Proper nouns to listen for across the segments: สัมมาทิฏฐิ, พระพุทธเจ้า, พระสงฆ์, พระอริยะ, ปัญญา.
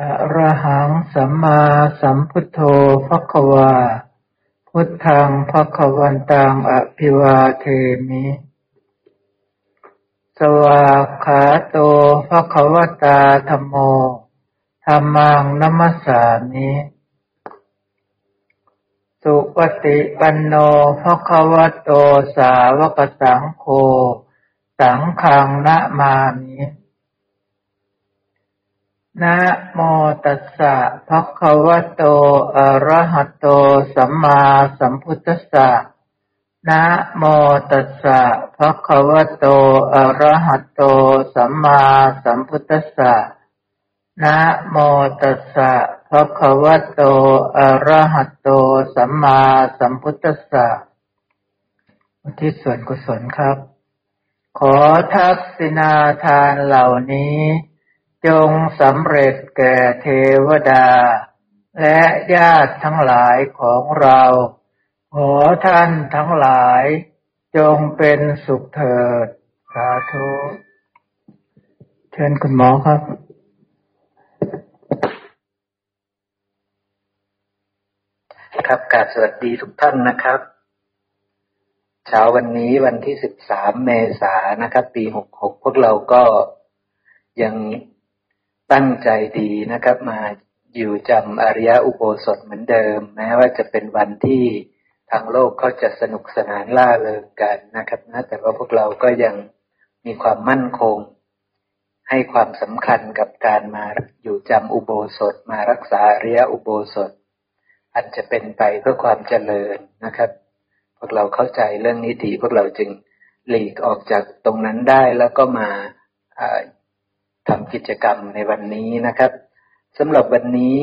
อะระหังสัมมาสัมพุทโธภควาพุทธังภควันตังอภิวาเทมิสวากขาโตภควตาธัมโมธัมมังนัมมัสสามิสุปฏิปันโนภควโตสาวกสังโฆสังฆังนะมามินะโมตัสสะภะคะวะโตอะระหะโตสัมมาสัมพุทธัสสะนะโมตัสสะภะคะวะโตอะระหะโตสัมมาสัมพุทธัสสะนะโมตัสสะภะคะวะโตอะระหะโตสัมมาสัมพุทธัสสะอุทิศส่วนกุศลครับขอทักษิณาทานเหล่านี้จงสำเร็จแก่เทวดาและญาติทั้งหลายของเราขอท่านทั้งหลายจงเป็นสุขเถิดสาธุเชิญคุณหมอครับครับกราบสวัสดีทุกท่านนะครับเช้าวันนี้วันที่13เมษายนนะครับปี66พวกเราก็ยังตั้งใจดีนะครับมาอยู่จำอริยอุโบสถเหมือนเดิมแม้ว่าจะเป็นวันที่ทางโลกเขาจะสนุกสนานล่าเริงกันนะครับนะแต่ว่าพวกเราก็ยังมีความมั่นคงให้ความสำคัญกับการมาอยู่จำอุโบสถมารักษาอริยอุโบสถอันจะเป็นไปเพื่อความเจริญนะครับพวกเราเข้าใจเรื่องนี้ดีพวกเราจึงหลีกออกจากตรงนั้นได้แล้วก็มาทำกิจกรรมในวันนี้นะครับสำหรับวันนี้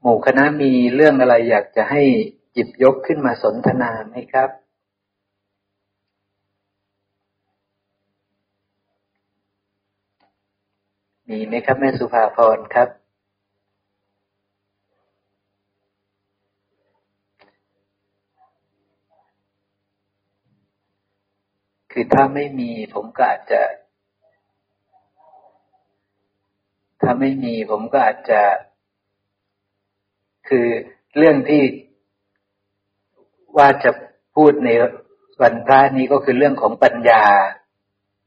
หมู่คณะมีเรื่องอะไรอยากจะให้หยิบยกขึ้นมาสนทนาไหมครับมีไหมครับแม่สุภาพรครับคือถ้าไม่มีผมก็อาจจะคือเรื่องที่ว่าจะพูดในวันพระนี้ก็คือเรื่องของปัญญา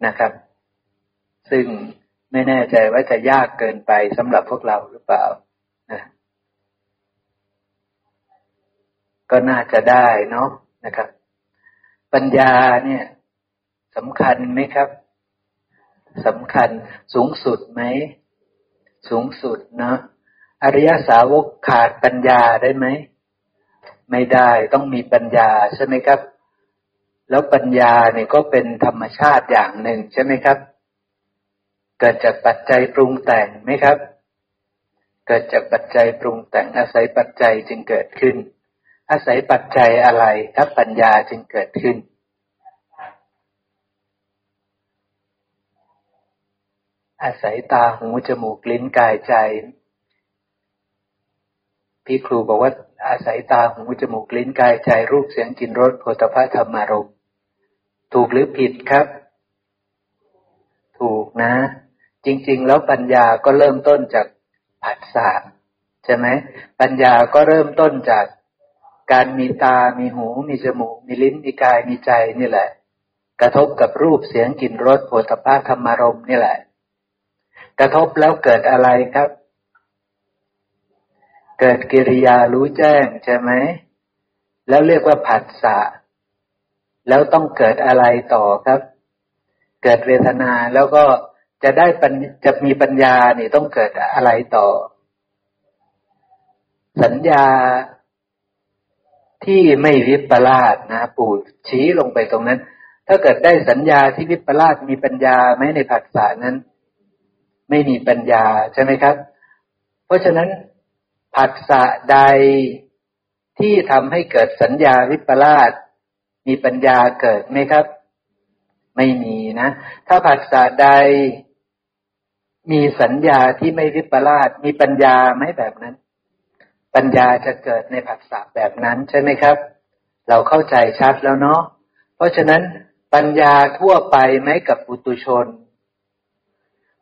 นะครับซึ่งไม่แน่ใจว่าจะยากเกินไปสำหรับพวกเราหรือเปล่านะก็น่าจะได้เนาะนะครับปัญญาเนี่ยสำคัญไหมครับสำคัญสูงสุดไหมสูงสุดนะอริยสาวกขาดปัญญาได้ไหมไม่ได้ต้องมีปัญญาใช่ไหมครับแล้วปัญญาเนี่ยก็เป็นธรรมชาติอย่างหนึ่งใช่ไหมครับเกิดจากปัจจัยปรุงแต่งไหมครับเกิดจากปัจจัยปรุงแต่งอาศัยปัจจัยจึงเกิดขึ้นอาศัยปัจจัยอะไรครับปัญญาจึงเกิดขึ้นอาศัยตาหูจมูกลิ้นกายใจพี่ครูบอกว่าอาศัยตาหูจมูกลิ้นกายใจรูปเสียงกลิ่นรสโผฏฐัพพะธรรมารมณ์ถูกหรือผิดครับถูกนะจริงๆแล้วปัญญาก็เริ่มต้นจากผัสสะใช่ไหมปัญญาก็เริ่มต้นจากการมีตามีหูมีจมูกมีลิ้นมีกายมีใจนี่แหละกระทบกับรูปเสียงกลิ่นรสโผฏฐัพพะธรรมารมณ์นี่แหละกระทบแล้วเกิดอะไรครับเกิดกิริยารู้แจ้งใช่ไหมแล้วเรียกว่าผัสสะแล้วต้องเกิดอะไรต่อครับเกิดเวทนาแล้วก็จะได้จะมีปัญญานี่ต้องเกิดอะไรต่อสัญญาที่ไม่วิปลาสนะปู่ชี้ลงไปตรงนั้นถ้าเกิดได้สัญญาที่วิปลาสมีปัญญาไหมในผัสสะนั้นไม่มีปัญญาใช่ไหมครับเพราะฉะนั้นผัสสะใดที่ทำให้เกิดสัญญาวิปลาสมีปัญญาเกิดไหมครับไม่มีนะถ้าผัสสะใดมีสัญญาที่ไม่วิปลาสมีปัญญาไหมแบบนั้นปัญญาจะเกิดในผัสสะแบบนั้นใช่ไหมครับเราเข้าใจชัดแล้วเนาะเพราะฉะนั้นปัญญาทั่วไปไหมกับปุถุชน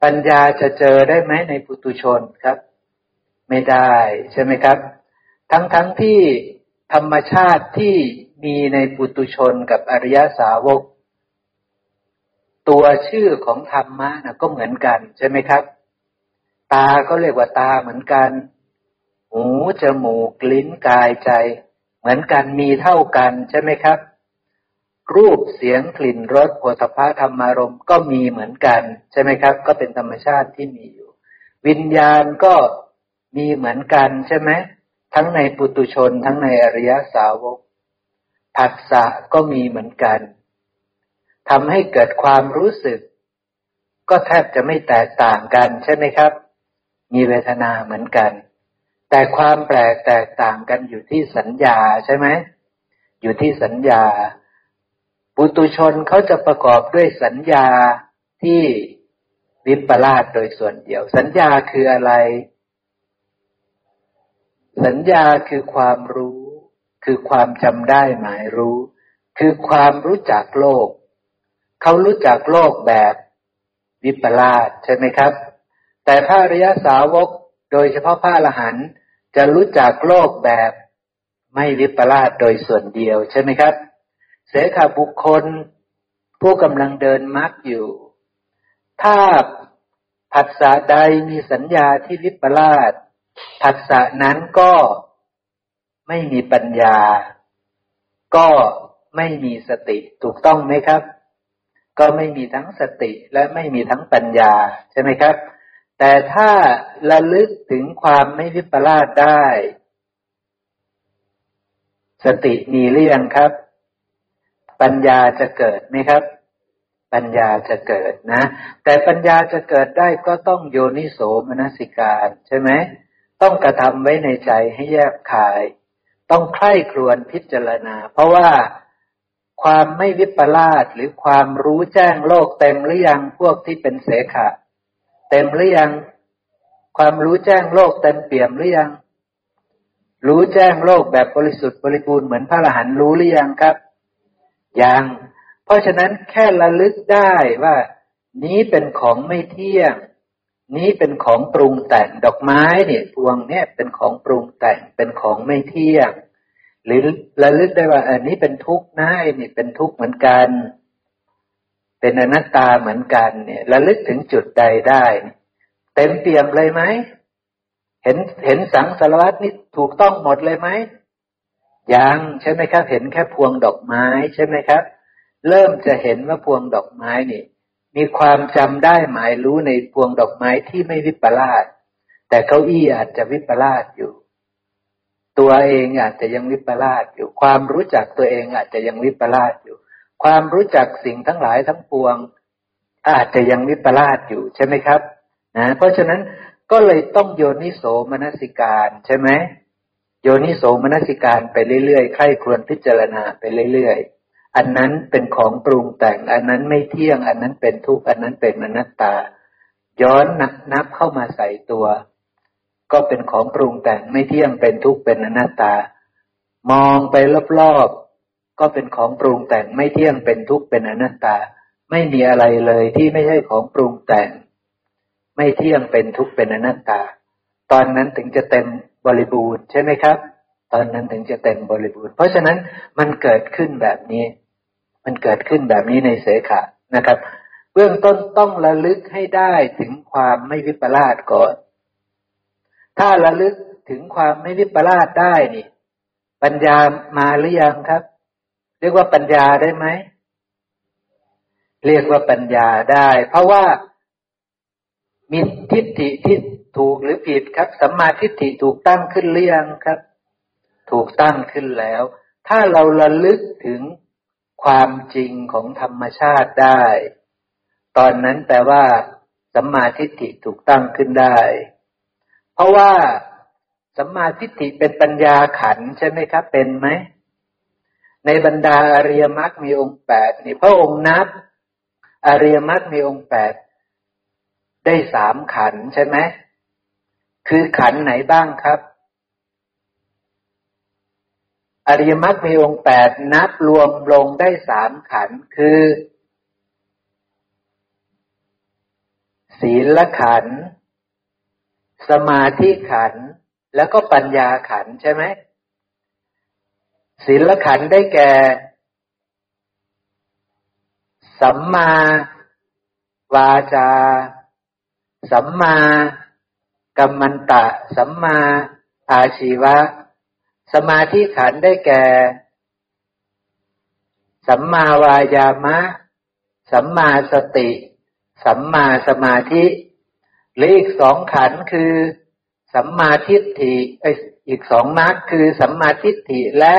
ปัญญาจะเจอได้ไหมในปุถุชนครับไม่ได้ใช่ไหมครับทั้งที่ธรรมชาติที่มีในปุถุชนกับอริยสาวกตัวชื่อของธรรมะนะก็เหมือนกันใช่ไหมครับตาก็เรียกว่าตาเหมือนกันหูจมูกลิ้นกายใจเหมือนกันมีเท่ากันใช่ไหมครับรูปเสียงกลิ่นรสโผฏฐัพพะธรรมารมณ์ก็มีเหมือนกันใช่ไหมครับก็เป็นธรรมชาติที่มีอยู่วิญญาณก็มีเหมือนกันใช่ไหมทั้งในปุถุชนทั้งในอริยสาวกผัสสะก็มีเหมือนกันทำให้เกิดความรู้สึกก็แทบจะไม่แตกต่างกันใช่ไหมครับมีเวทนาเหมือนกันแต่ความแปลกแตกต่างกันอยู่ที่สัญญาใช่ไหมอยู่ที่สัญญาปุถุชนเขาจะประกอบด้วยสัญญาที่วิปลาสโดยส่วนเดียวสัญญาคืออะไรสัญญาคือความรู้คือความจำได้หมายรู้คือความรู้จักโลกเขารู้จักโลกแบบวิปลาสใช่ไหมครับแต่พระอริยสาวกโดยเฉพาะพระอรหันต์จะรู้จักโลกแบบไม่วิปลาสโดยส่วนเดียวใช่ไหมครับเสขบุคคลผู้กำลังเดินมรรคอยู่ถ้าผัสสะใดมีสัญญาที่วิปลาสผัสสะนั้นก็ไม่มีปัญญาก็ไม่มีสติถูกต้องไหมครับก็ไม่มีทั้งสติและไม่มีทั้งปัญญาใช่ไหมครับแต่ถ้าระลึกถึงความไม่วิปลาสได้สติมีหรือยังครับปัญญาจะเกิดไหมครับปัญญาจะเกิดนะแต่ปัญญาจะเกิดได้ก็ต้องโยนิโสมนสิการใช่ไหมต้องกระทำไว้ในใจให้แยบคายต้องใคร่ครวญพิจารณาเพราะว่าความไม่วิปลาสหรือความรู้แจ้งโลกเต็มหรือยังพวกที่เป็นเสขะเต็มหรือยังความรู้แจ้งโลกเต็มเปี่ยมหรือยังรู้แจ้งโลกแบบบริสุทธิ์บริบูรณ์เหมือนพระอรหันต์รู้หรือยังครับยังเพราะฉะนั้นแค่ระลึกได้ว่านี้เป็นของไม่เที่ยงนี้เป็นของปรุงแต่งดอกไม้เนี่ยพวงเนี่ยเป็นของปรุงแต่งเป็นของไม่เที่ยงหรือระลึกได้ว่าอันนี้เป็นทุกข์นะนี่เป็นทุกข์เหมือนกันเป็นอนัตตาเหมือนกันเนี่ยระลึกถึงจุดใดได้เต็มเปี่ยมเลยไหมเห็นสังสารวัฏนี่ถูกต้องหมดเลยไหมยังใช่ไหมครับเห็นแค่พวงดอกไม้ใช่ไหมครับเริ่มจะเห็นว่าพวงดอกไม้นี่มีความจำได้หมายรู้ในพวงดอกไม้ที่ไม่วิปลาสแต่เก้าอี้อาจจะวิปลาสอยู่ตัวเองอาจจะยังวิปลาสอยู่ความรู้จักตัวเองอาจจะยังวิปลาสอยู่ความรู้จักสิ่งทั้งหลายทั้งปวงอาจจะยังวิปลาสอยู่ใช่ไหมครับนะเพราะฉะนั้นก็เลยต้องโยนิโสมนสิการใช่ไหมโยนิโสมนสิการไปเรื่อยๆใคร่ครวญพิจารณาไปเรื่อยๆอันนั้นเป็นของปรุงแต่งอันนั้นไม่เที่ยงอันนั้นเป็นทุกข์อันนั้นเป็นอนัตตาย้อนนับเข้ามาใส่ตัวก็เป็นของปรุงแต่งไม่เที่ยงเป็นทุกข์เป็นอนัตตามองไปรอบๆก็เป็นของปรุงแต่งไม่เที่ยงเป็นทุกข์เป็นอนัตตาไม่มีอะไรเลยที่ไม่ใช่ของปรุงแต่งไม่เที่ยงเป็นทุกข์เป็นอนัตตาตอนนั้นถึงจะเต็มบริบูรณ์ใช่ไหมครับตอนนั้นถึงจะเต็มบริบูรณ์เพราะฉะนั้นมันเกิดขึ้นแบบนี้มันเกิดขึ้นแบบนี้ในเสขะนะครับเบื้องต้นต้องระลึกให้ได้ถึงความไม่วิปลาสก่อนถ้าระลึกถึงความไม่วิปลาสได้นี่ปัญญามาหรือยังครับเรียกว่าปัญญาได้ไหมเรียกว่าปัญญาได้เพราะว่ามีทิฏฐิที่ถูกหรือผิดครับสัมมาทิฏฐิถูกตั้งขึ้นหรือยังครับถูกตั้งขึ้นแล้วถ้าเราระลึกถึงความจริงของธรรมชาติได้ตอนนั้นแปลว่าสัมมาทิฏฐิถูกตั้งขึ้นได้เพราะว่าสัมมาทิฏฐิเป็นปัญญาขันธ์ใช่ไหมครับเป็นไหมในบรรดาอริยมรรคมีองค์8นี่พระองค์นับอริยมรรคมีองค์8ได้3ขันธ์ใช่ไหมคือขันธ์ไหนบ้างครับอริยมรรคมีองค์8นับรวมลงได้3ขันธ์คือ ศีลขันธ์สมาธิขันธ์แล้วก็ปัญญาขันธ์ใช่ไหมศีลขันธ์ได้แก่สัมมาวาจาสัมมากัมมันตะสัมมาอาชีวะสมาธิขันธ์ได้แก่สัมมาวายามะสัมมาสติสัมมาสมาธิและอีกสองขันธ์คือสัมมาทิฏฐิอีกสองมรรคคือสัมมาทิฏฐิและ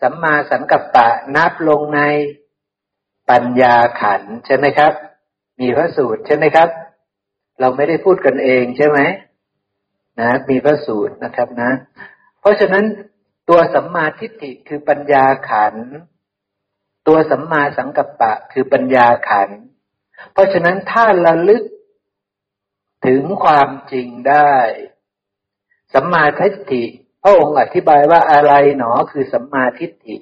สัมมาสังกัปปะนับลงในปัญญาขันธ์ใช่ไหมครับมีพระสูตรใช่ไหมครับเราไม่ได้พูดกันเองใช่ไหมนะมีพระสูตรนะครับนะเพราะฉะนั้นตัวสัมมาทิฏฐิคือปัญญาขันธ์ตัวสัมมาสังกัปปะคือปัญญาขันธ์เพราะฉะนั้นถ้าระลึกถึงความจริงได้สัมมาทิฏฐิพระองค์อธิบายว่าอะไรหนอคือสัมมาทิฏฐิ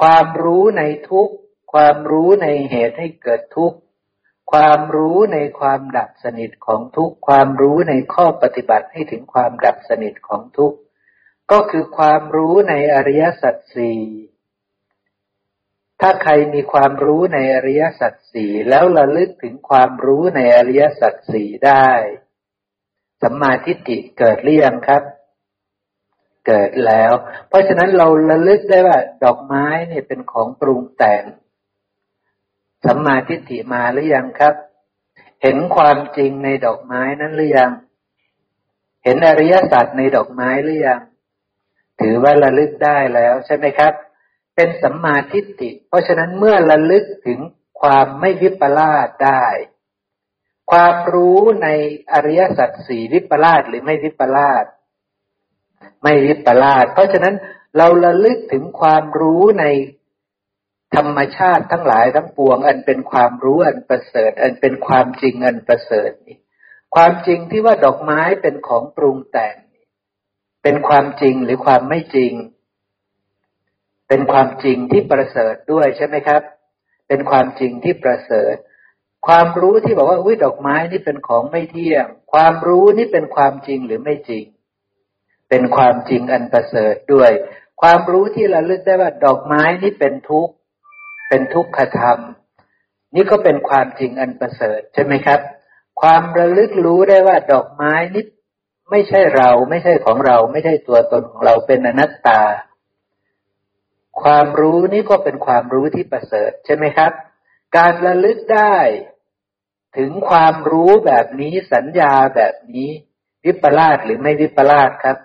ความรู้ในทุกข์ความรู้ในเหตุให้เกิดทุกข์ความรู้ในความดับสนิทของทุกข์ความรู้ในข้อปฏิบัติให้ถึงความดับสนิทของทุกข์ก็คือความรู้ในอริยสัจสี่ถ้าใครมีความรู้ในอริยสัจสี่แล้วระลึกถึงความรู้ในอริยสัจสี่ได้สัมมาทิฏฐิเกิดหรือยังครับเกิดแล้วเพราะฉะนั้นเราระลึกได้ว่าดอกไม้เนี่ยเป็นของปรุงแต่งสัมมาทิฏฐิมาหรือยังครับเห็นความจริงในดอกไม้นั้นหรือยังเห็นอริยสัจในดอกไม้หรือยังถือว่าระลึกได้แล้วใช่ไหมครับเป็นสัมมาทิฏฐิเพราะฉะนั้นเมื่อระลึกถึงความไม่วิปลาสได้ความรู้ในอริยสัจสี่วิปลาสหรือไม่วิปลาสไม่วิปลาสเพราะฉะนั้นเราระลึกถึงความรู้ในธรรมชาติทั้งหลายทั้งปวงอันเป็นความรู้อันประเสริฐอันเป็นความจริงอันประเสริฐนี่ความจริงที่ว่าดอกไม้เป็นของปรุงแต่งเป็นความจริงหรือความไม่จริงเป็นความจริงที่ประเสริฐด้วยใช่ไหมครับเป็นความจริงที่ประเสริฐความรู้ที่บอกว่าอุ๊ยดอกไม้นี่เป็นของไม่เที่ยงความรู้นี่เป็นความจริงหรือไม่จริงเป็นความจริงอันประเสริฐด้วยความรู้ที่ระลึกได้ว่าดอกไม้นี่เป็นทุกข์เป็นทุกขธรรมนี่ก็เป็นความจริงอันประเสริฐใช่ไหมครับความระลึกรู้ได้ว่าดอกไม้นี่ไม่ใช่เราไม่ใช่ของเราไม่ใช่ตัวตนของเราเป็นอนัตตาความรู้นี่ก็เป็นความรู้ที่ประเสริฐใช่ไหมครับการระลึกได้ถึงความรู้แบบนี้สัญญาแบบนี้วิปลาสหรือไม่วิปลาสครับ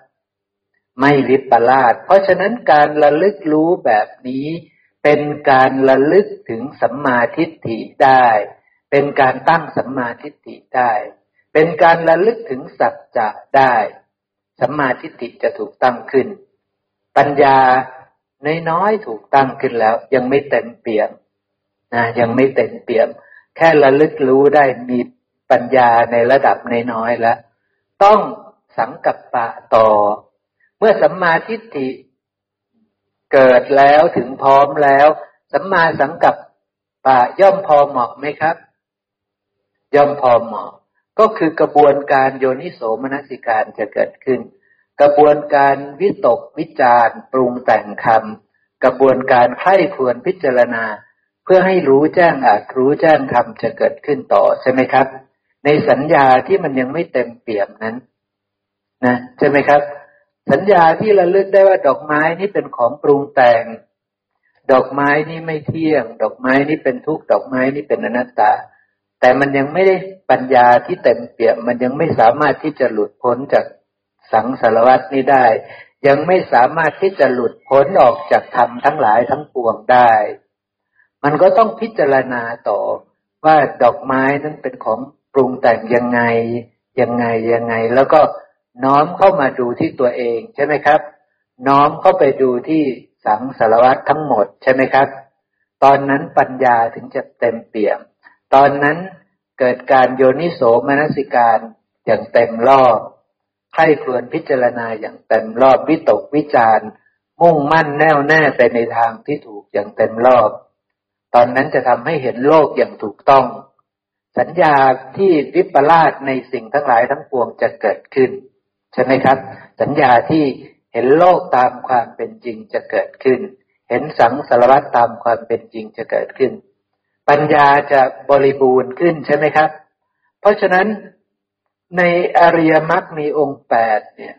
ไม่วิปลาสเพราะฉะนั้นการระลึกรู้แบบนี้เป็นการระลึกถึงสัมมาทิฏฐิได้เป็นการตั้งสัมมาทิฏฐิได้เป็นการระลึกถึงสัจจะได้สัมมาทิฏฐิจะถูกตั้งขึ้นปัญญาน้อยๆถูกตั้งขึ้นแล้วยังไม่เต็มเปี่ยมนะยังไม่เต็มเปี่ยมแค่ระลึกรู้ได้มีปัญญาในระดับน้อยๆแล้วต้องสังกัปปะต่อเมื่อสัมมาทิฏฐิเกิดแล้วถึงพร้อมแล้วสัมมาสังกัปปะย่อมพอเหมาะไหมครับย่อมพอเหมาะก็คือกระบวนการโยนิโสมนสิการจะเกิดขึ้นกระบวนการวิตกวิจารปรุงแต่งคำกระบวนการใคร่ครวญพิจารณาเพื่อให้รู้แจ้งอาจรู้แจ้งธรรมจะเกิดขึ้นต่อใช่ไหมครับในสัญญาที่มันยังไม่เต็มเปี่ยมนั้นนะใช่ไหมครับสัญญาที่ระลึกได้ว่าดอกไม้นี่เป็นของปรุงแต่งดอกไม้นี่ไม่เที่ยงดอกไม้นี่เป็นทุกข์ดอกไม้นี่เป็นอนัตตาแต่มันยังไม่ได้ปัญญาที่เต็มเปี่ยมมันยังไม่สามารถที่จะหลุดพ้นจากสังสารวัฏนี้ได้ยังไม่สามารถที่จะหลุดพ้นออกจากธรรมทั้งหลายทั้งปวงได้มันก็ต้องพิจารณาต่อว่าดอกไม้นั้นเป็นของปรุงแต่งยังไงแล้วก็น้อมเข้ามาดูที่ตัวเองใช่ไหมครับน้อมเข้าไปดูที่สังสารวัฏทั้งหมดใช่ไหมครับตอนนั้นปัญญาถึงจะเต็มเปี่ยมตอนนั้นเกิดการโยนิโสมนสิการอย่างเต็มรอบใคร่ครวญพิจารณาอย่างเต็มรอบวิตกวิจารมุ่งมั่นแน่วแน่ไปในทางที่ถูกอย่างเต็มรอบตอนนั้นจะทำให้เห็นโลกอย่างถูกต้อง สัญญาที่วิปลาสในสิ่งทั้งหลายทั้งปวงจะเกิดขึ้นใช่ไหมครับสัญญาที่เห็นโลกตามความเป็นจริงจะเกิดขึ้นเห็นสังสารวัฏตามความเป็นจริงจะเกิดขึ้นปัญญาจะบริบูรณ์ขึ้นใช่ไหมครับเพราะฉะนั้นในอริยมรรคมีองค์8เนี่ย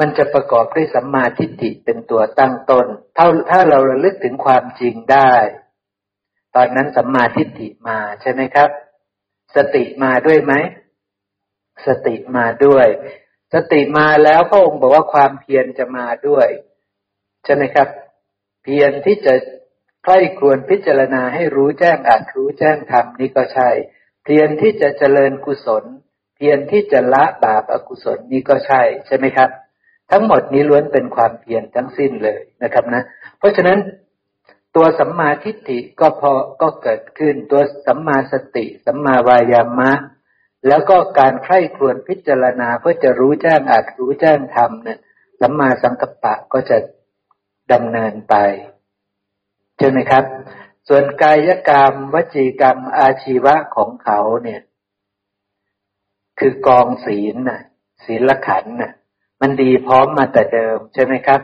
มันจะประกอบด้วยสัมมาทิฏฐิเป็นตัวตั้งต้นถ้าเราระลึกถึงความจริงได้ตอนนั้นสัมมาทิฏฐิมาใช่ไหมครับสติมาด้วยไหมสติมาด้วยสติมาแล้วพระองค์บอกว่าความเพียรจะมาด้วยใช่ไหมครับเพียรที่จะใคร่ครวญพิจารณาให้รู้แจ้งอาจรู้แจ้งธรรมนี่ก็ใช่เพียรที่จะเจริญกุศลเพียรที่จะละบาปอกุศลนี่ก็ใช่ใช่ไหมครับทั้งหมดนี้ล้วนเป็นความเพียรทั้งสิ้นเลยนะครับนะเพราะฉะนั้นตัวสัมมาทิฏฐิก็เกิดขึ้นตัวสัมมาสติสัมมาวายามะแล้วก็การใคร่ครวญพิจารณาเพื่อจะรู้แจ้งอาจรู้แจ้งธรรมเนี่ยสัมมาสังกัปปะก็จะดำเนินไปใช่ไหมครับส่วนกายกรรมวจีกรรมอาชีวะของเขาเนี่ยคือกองศีลน่ะศีลขันธ์น่ะมันดีพร้อมมาแต่เดิมใช่ไหมครับ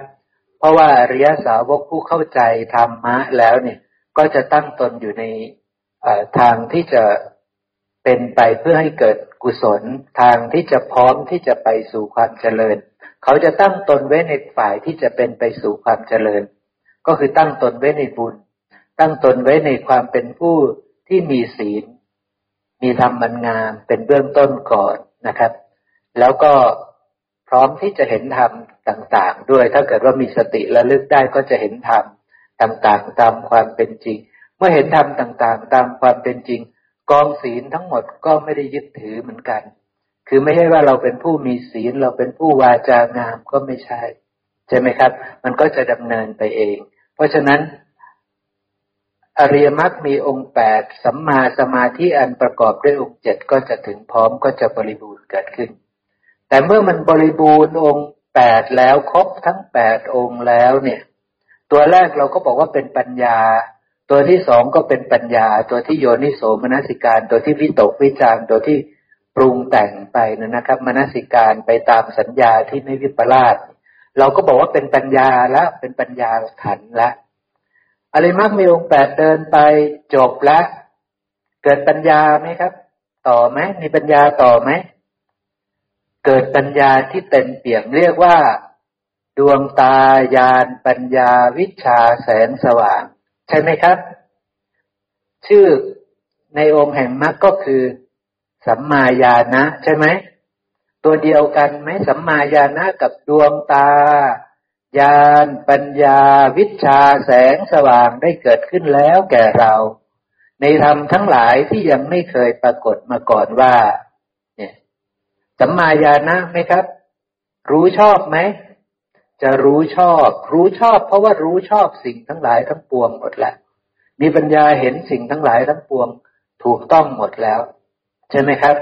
เพราะว่าอริยสาวกผู้เข้าใจธรรมะแล้วเนี่ยก็จะตั้งตนอยู่ในทางที่จะเป็นไปเพื่อให้เกิดกุศลทางที่จะพร้อมที่จะไปสู่ความเจริญเขาจะตั้งตนไว้ในฝ่ายที่จะเป็นไปสู่ความเจริญก็คือตั้งตนไว้ในบุญตั้งตนไว้ในความเป็นผู้ที่มีศีลมีธรรมมันงามเป็นเบื้องต้นก่อนนะครับแล้วก็พร้อมที่จะเห็นธรรมต่างๆด้วยถ้าเกิดว่ามีสติระลึกได้ก็จะเห็นธรรมต่างๆตามความเป็นจริงเมื่อเห็นธรรมต่างๆตามความเป็นจริงกองศีลทั้งหมดก็ไม่ได้ยึดถือเหมือนกันคือไม่ใช่ว่าเราเป็นผู้มีศีลเราเป็นผู้วาจางามก็ไม่ใช่ใช่ไหมครับมันก็จะดำเนินไปเองเพราะฉะนั้นอริยมรรคมีองค์8สัมมาสมาธิอันประกอบด้วยองค์7ก็จะถึงพร้อมก็จะบริบูรณ์เกิดขึ้นแต่เมื่อมันบริบูรณ์องค์8แล้วครบทั้ง8องค์แล้วเนี่ยตัวแรกเราก็บอกว่าเป็นปัญญาตัวที่สองก็เป็นปัญญาตัวที่โยนิโสมนสิการตัวที่วิตกวิจารตัวที่ปรุงแต่งไปนะครับมนสิการไปตามสัญญาที่ไม่วิปลาสเราก็บอกว่าเป็นปัญญาละเป็นปัญญาขันธ์ละอริยมรรคมีองค์8เดินไปจบละเกิดปัญญาไหมครับต่อไหมมีปัญญาต่อไหมเกิดปัญญาที่เต็มเปี่ยมเรียกว่าดวงตาญาณปัญญาวิชชาแสงสว่างใช่ไหมครับชื่อในองค์แห่งมรรคก็คือสัมมาญาณะใช่ไหมตัวเดียวกันไหมสัมมาญาณะกับดวงตาญาณปัญญาวิชชาแสงสว่างได้เกิดขึ้นแล้วแก่เราในธรรมทั้งหลายที่ยังไม่เคยปรากฏมาก่อนว่าเนี่ยสัมมาญาณะไหมครับรู้ชอบไหมจะรู้ชอบเพราะว่ารู้ชอบสิ่งทั้งหลายทั้งปวงหมดแล้วมีปัญญาเห็นสิ่งทั้งหลายทั้งปวงถูกต้องหมดแล้วใช่ไหมครับ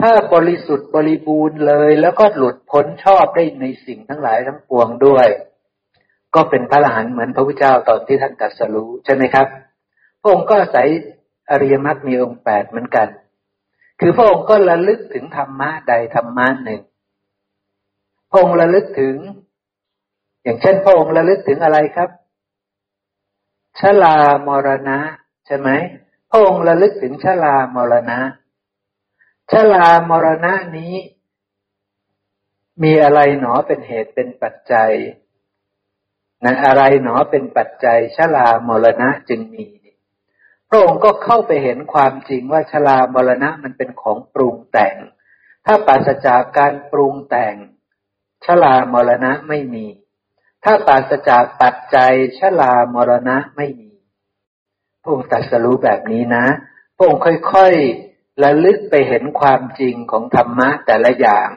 ถ้าบริสุทธิ์บริบูรณ์เลยแล้วก็หลุดพ้นชอบได้ในสิ่งทั้งหลายทั้งปวงด้วยก็เป็นพระอรหันต์เหมือนพระพุทธเจ้าตอนที่ท่านตรัสรู้ใช่ไหมครับพระองค์ก็อาศัยอริยมรรคมีองค์8เหมือนกันคือพระองค์ก็ระลึกถึงธรรมะใดธรรมะหนึ่งพระองค์ระลึกถึงอย่างเช่นพระองค์ระลึกถึงอะไรครับชรามรณะใช่ไหมพระองค์ระลึกถึงชรามรณะชรามรณะนี้มีอะไรหนอเป็นเหตุเป็นปัจจัยนะอะไรหนอเป็นปัจจัยชรามรณะจึงมีพระองค์ก็เข้าไปเห็นความจริงว่าชรามรณะมันเป็นของปรุงแต่งถ้าปราศจากการปรุงแต่งชรามรณะไม่มีถ้าปราศจากปัจจัยชรามรณะไม่มีพระองค์ตรัสรู้แบบนี้นะพระองค์ค่อยๆระลึกไปเห็นความจริงของธรรมะแต่ละอย่าง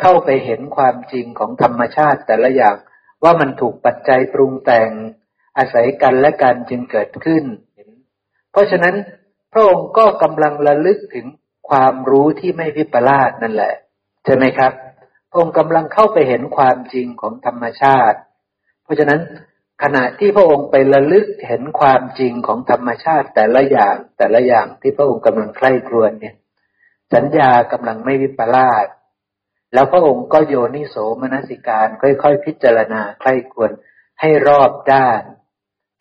เข้าไปเห็นความจริงของธรรมชาติแต่ละอย่างว่ามันถูกปัจจัยปรุงแต่งอาศัยกันและกันจึงเกิดขึ้นเพราะฉะนั้นพระองค์ก็กำลังระลึกถึงความรู้ที่ไม่วิปลาสนั่นแหละใช่ไหมครับพระองค์กำลังเข้าไปเห็นความจริงของธรรมชาติเพราะฉะนั้น ขณะที่พระองค์ไประลึกเห็นความจริงของธรรมชาติแต่ละอย่างที่พระองค์กำลังใคร่ครวญเนี่ยสัญญากำลังไม่วิปลาสแล้วพระองค์ก็โยนิโสมนสิการค่อยๆพิจารณาใคร่ครวญให้รอบด้าน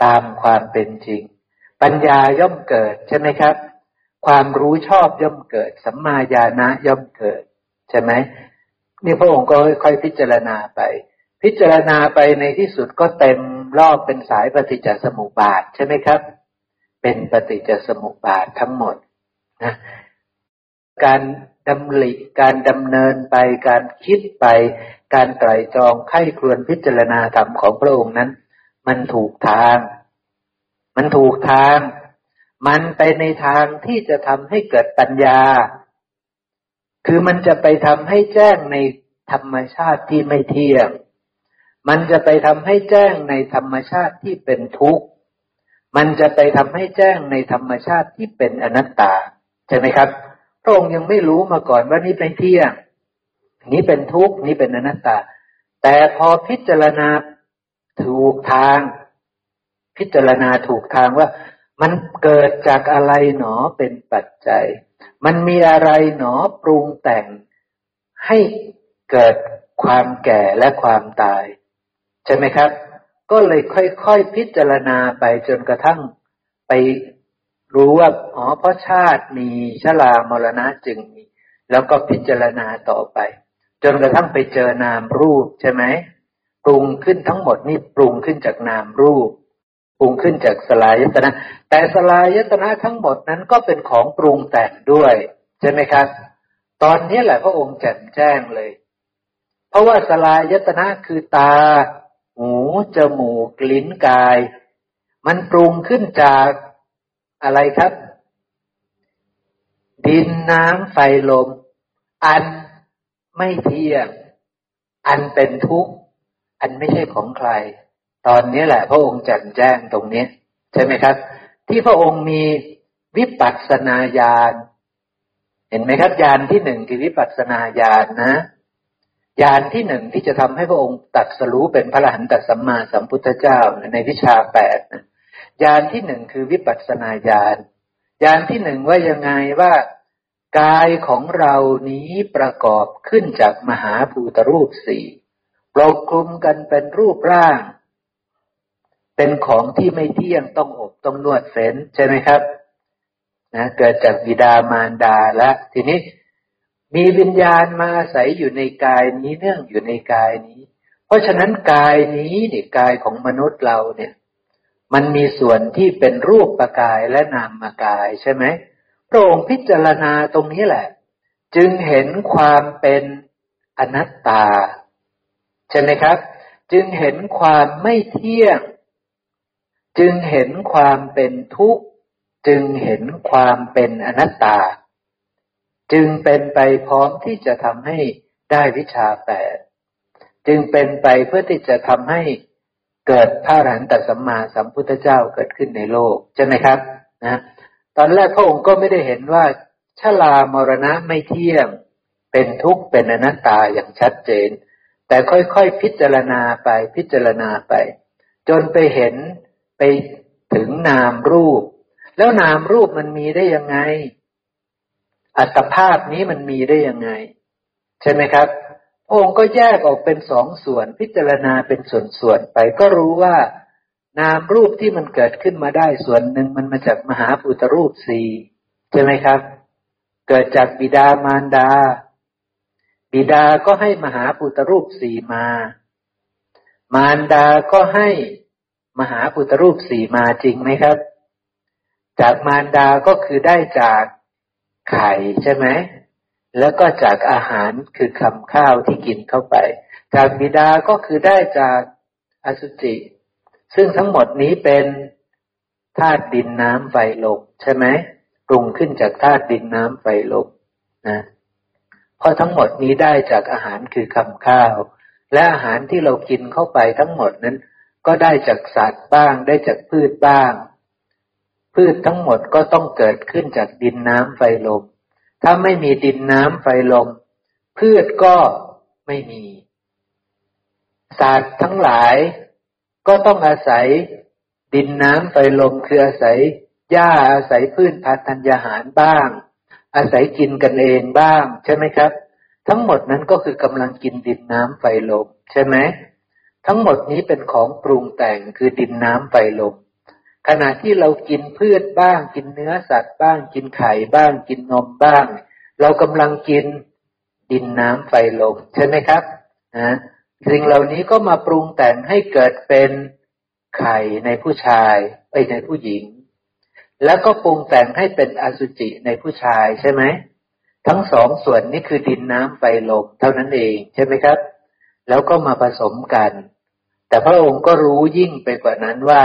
ตามความเป็นจริงปัญญาย่อมเกิดใช่ไหมครับความรู้ชอบย่อมเกิดสัมมาญาณะย่อมเกิดใช่ไหมนี่พระองค์ก็ค่อยๆพิจารณาไปในที่สุดก็เต็มรอบเป็นสายปฏิจจสมุปบาทใช่ไหมครับเป็นปฏิจจสมุปบาททั้งหมดนะการดำเนินไปการคิดไปการไตร่ตรองไข้ครวญพิจารณาธรรมของพระองค์นั้นมันถูกทางมันไปในทางที่จะทำให้เกิดปัญญาคือมันจะไปทำให้แจ้งในธรรมชาติที่ไม่เที่ยงมันจะไปทำให้แจ้งในธรรมชาติที่เป็นทุกข์มันจะไปทำให้แจ้งในธรรมชาติที่เป็นอนัตตาใช่ไหมครับพระองค์ยังไม่รู้มาก่อนว่านี่เป็นเที่ยงนี่เป็นทุกข์นี่เป็นอนัตตาแต่พอพิจารณาถูกทางพิจารณาถูกทางว่ามันเกิดจากอะไรหนอเป็นปัจจัยมันมีอะไรหนอปรุงแต่งให้เกิดความแก่และความตายใช่ไหมครับก็เลยค่อยๆพิจารณาไปจนกระทั่งไปรู้ว่าอ๋อเพราะชาติมีชรามรณะจึงมีแล้วก็พิจารณาต่อไปจนกระทั่งไปเจอนามรูปใช่ไหมปรุงขึ้นทั้งหมดนี่ปรุงขึ้นจากนามรูปปรุงขึ้นจากสลายตนะแต่สลายตนะทั้งหมดนั้นก็เป็นของปรุงแต่งด้วยใช่ไหมครับตอนนี้แหละพระองค์แจ่มแจ้งเลยเพราะว่าสลายตนะคือตาหูจมูกลิ้นกายมันปรุงขึ้นจากอะไรครับดินน้ำไฟลมอันไม่เที่ยงอันเป็นทุกข์อันไม่ใช่ของใครตอนนี้แหละพระองค์แจ่มแจ้งตรงนี้ใช่ไหมครับที่พระองค์มีวิปัสสนาญาณเห็นไหมครับญาณที่หนึ่งคือวิปัสสนาญาณนะญาณที่หนึ่งที่จะทำให้พระองค์ตรัสรู้เป็นพระอรหันตสัมมาสัมพุทธเจ้าในวิชาแปดนะญาณที่หนึ่งคือวิปัสสนาญาณญาณที่หนึ่งว่ายังไงว่ากายของเรานี้ประกอบขึ้นจากมหาภูตรูปสี่ปกคลุมกันเป็นรูปร่างเป็นของที่ไม่เที่ยงต้องอบต้องนวดเฟ้นใช่ไหมครับนะเกิดจากบิดามารดาและทีนี้มีวิญญาณมาอาศัยอยู่ในกายนี้เนื่องอยู่ในกายนี้เพราะฉะนั้นกายนี้เนี่ยกายของมนุษย์เราเนี่ยมันมีส่วนที่เป็นรูปกายและนามกายใช่ไหมพระองค์พิจารณาตรงนี้แหละจึงเห็นความเป็นอนัตตาใช่ไหมครับจึงเห็นความไม่เที่ยงจึงเห็นความเป็นทุกข์จึงเห็นความเป็นอนัตตาจึงเป็นไปพร้อมที่จะทำให้ได้วิชาแปดจึงเป็นไปเพื่อที่จะทำให้เกิดพระอรหันตสัมมาสัมพุทธเจ้าเกิดขึ้นในโลกใช่ไหมครับนะตอนแรกพระองค์ก็ไม่ได้เห็นว่าชรามรณะไม่เที่ยงเป็นทุกข์เป็นอนัตตาอย่างชัดเจนแต่ค่อยๆพิจารณาไปจนไปเห็นไปถึงนามรูปแล้วนามรูปมันมีได้ยังไงอัตภาพนี้มันมีได้ยังไงใช่ไหมครับพระองค์ก็แยกออกเป็นสองส่วนพิจารณาเป็นส่วนๆไปก็รู้ว่านามรูปที่มันเกิดขึ้นมาได้ส่วนหนึ่งมันมาจากมหาภูตรูปสี่ใช่ไหมครับเกิดจากบิดามารดาบิดาก็ให้มหาภูตรูปสี่มามารดาก็ให้มหาภูตรูปสี่มาจริงไหมครับจากมารดาก็คือได้จากไข่ใช่ไหมแล้วก็จากอาหารคือคำข้าวที่กินเข้าไปจากบิดาก็คือได้จากอสุจิซึ่งทั้งหมดนี้เป็นธาตุดินน้ำไฟลมใช่ไหมปรุงขึ้นจากธาตุดินน้ำไฟลมนะเพราะทั้งหมดนี้ได้จากอาหารคือคำข้าวและอาหารที่เรากินเข้าไปทั้งหมดนั้นก็ได้จากสัตว์บ้างได้จากพืชบ้างพืชทั้งหมดก็ต้องเกิดขึ้นจากดินน้ำไฟลมถ้าไม่มีดินน้ำไฟลมพืชก็ไม่มีสัตว์ทั้งหลาย ก็ต้องอาศัยดินน้ำไฟลมคืออาศัยหญ้าอาศัยพืชพันธุ์ธัญญาหารบ้างอาศัยกินกันเองบ้างใช่ไหมครับทั้งหมดนั้นก็คือกำลังกินดินน้ำไฟลมใช่ไหมทั้งหมดนี้เป็นของปรุงแต่งคือดินน้ำไฟลมขณะที่เรากินพืชบ้างกินเนื้อสัตว์บ้างกินไข่บ้างกินนมบ้างเรากำลังกินดินน้ำไฟลมใช่ไหมครับสิ่งเหล่านี้ก็มาปรุงแต่งให้เกิดเป็นไข่ในผู้ชายในผู้หญิงแล้วก็ปรุงแต่งให้เป็นอสุจิในผู้ชายใช่ไหมทั้งสองส่วนนี้คือดินน้ำไฟลมเท่านั้นเองใช่ไหมครับแล้วก็มาผสมกันแต่พระองค์ก็รู้ยิ่งไปกว่านั้นว่า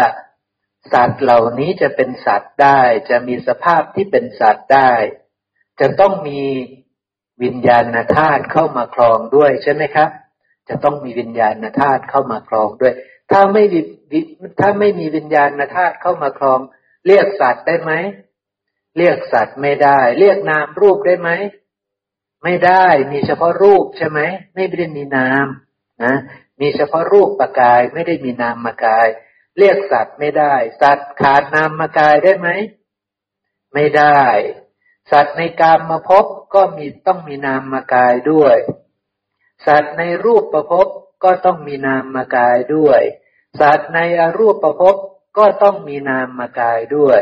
สัตว์เหล่านี้จะเป็นสัตว์ได้จะมีสภาพที่เป็นสัตว์ได้จะต้องมีวิญญาณธาตุเข้ามาครองด้วยใช่ไหมครับจะต้องมีวิญญาณธาตุเข้ามาครองด้วยถ้าไม่มีวิญญาณธาตุเข้ามาครองเรียกสัตว์ได้ไหมเรียกสัตว์ไม่ได้เรียกนามรูปได้ไหมไม่ได้มีเฉพาะรูปใช่ไหมไม่ได้มีนามนะมีเฉพาะรูปประกายไม่ได้มีนามมากายเรียกสัตว์ไม่ได้สัตว์ขาดนามมากายได้ไหมไม่ได้สัตว์ในกามภพก็ต้องมีนามมากายด้วยสัตว์ในรูปภพก็ต้องมีนามมากายด้วยสัตว์ในอรูปภพก็ต้องมีนามมากายด้วย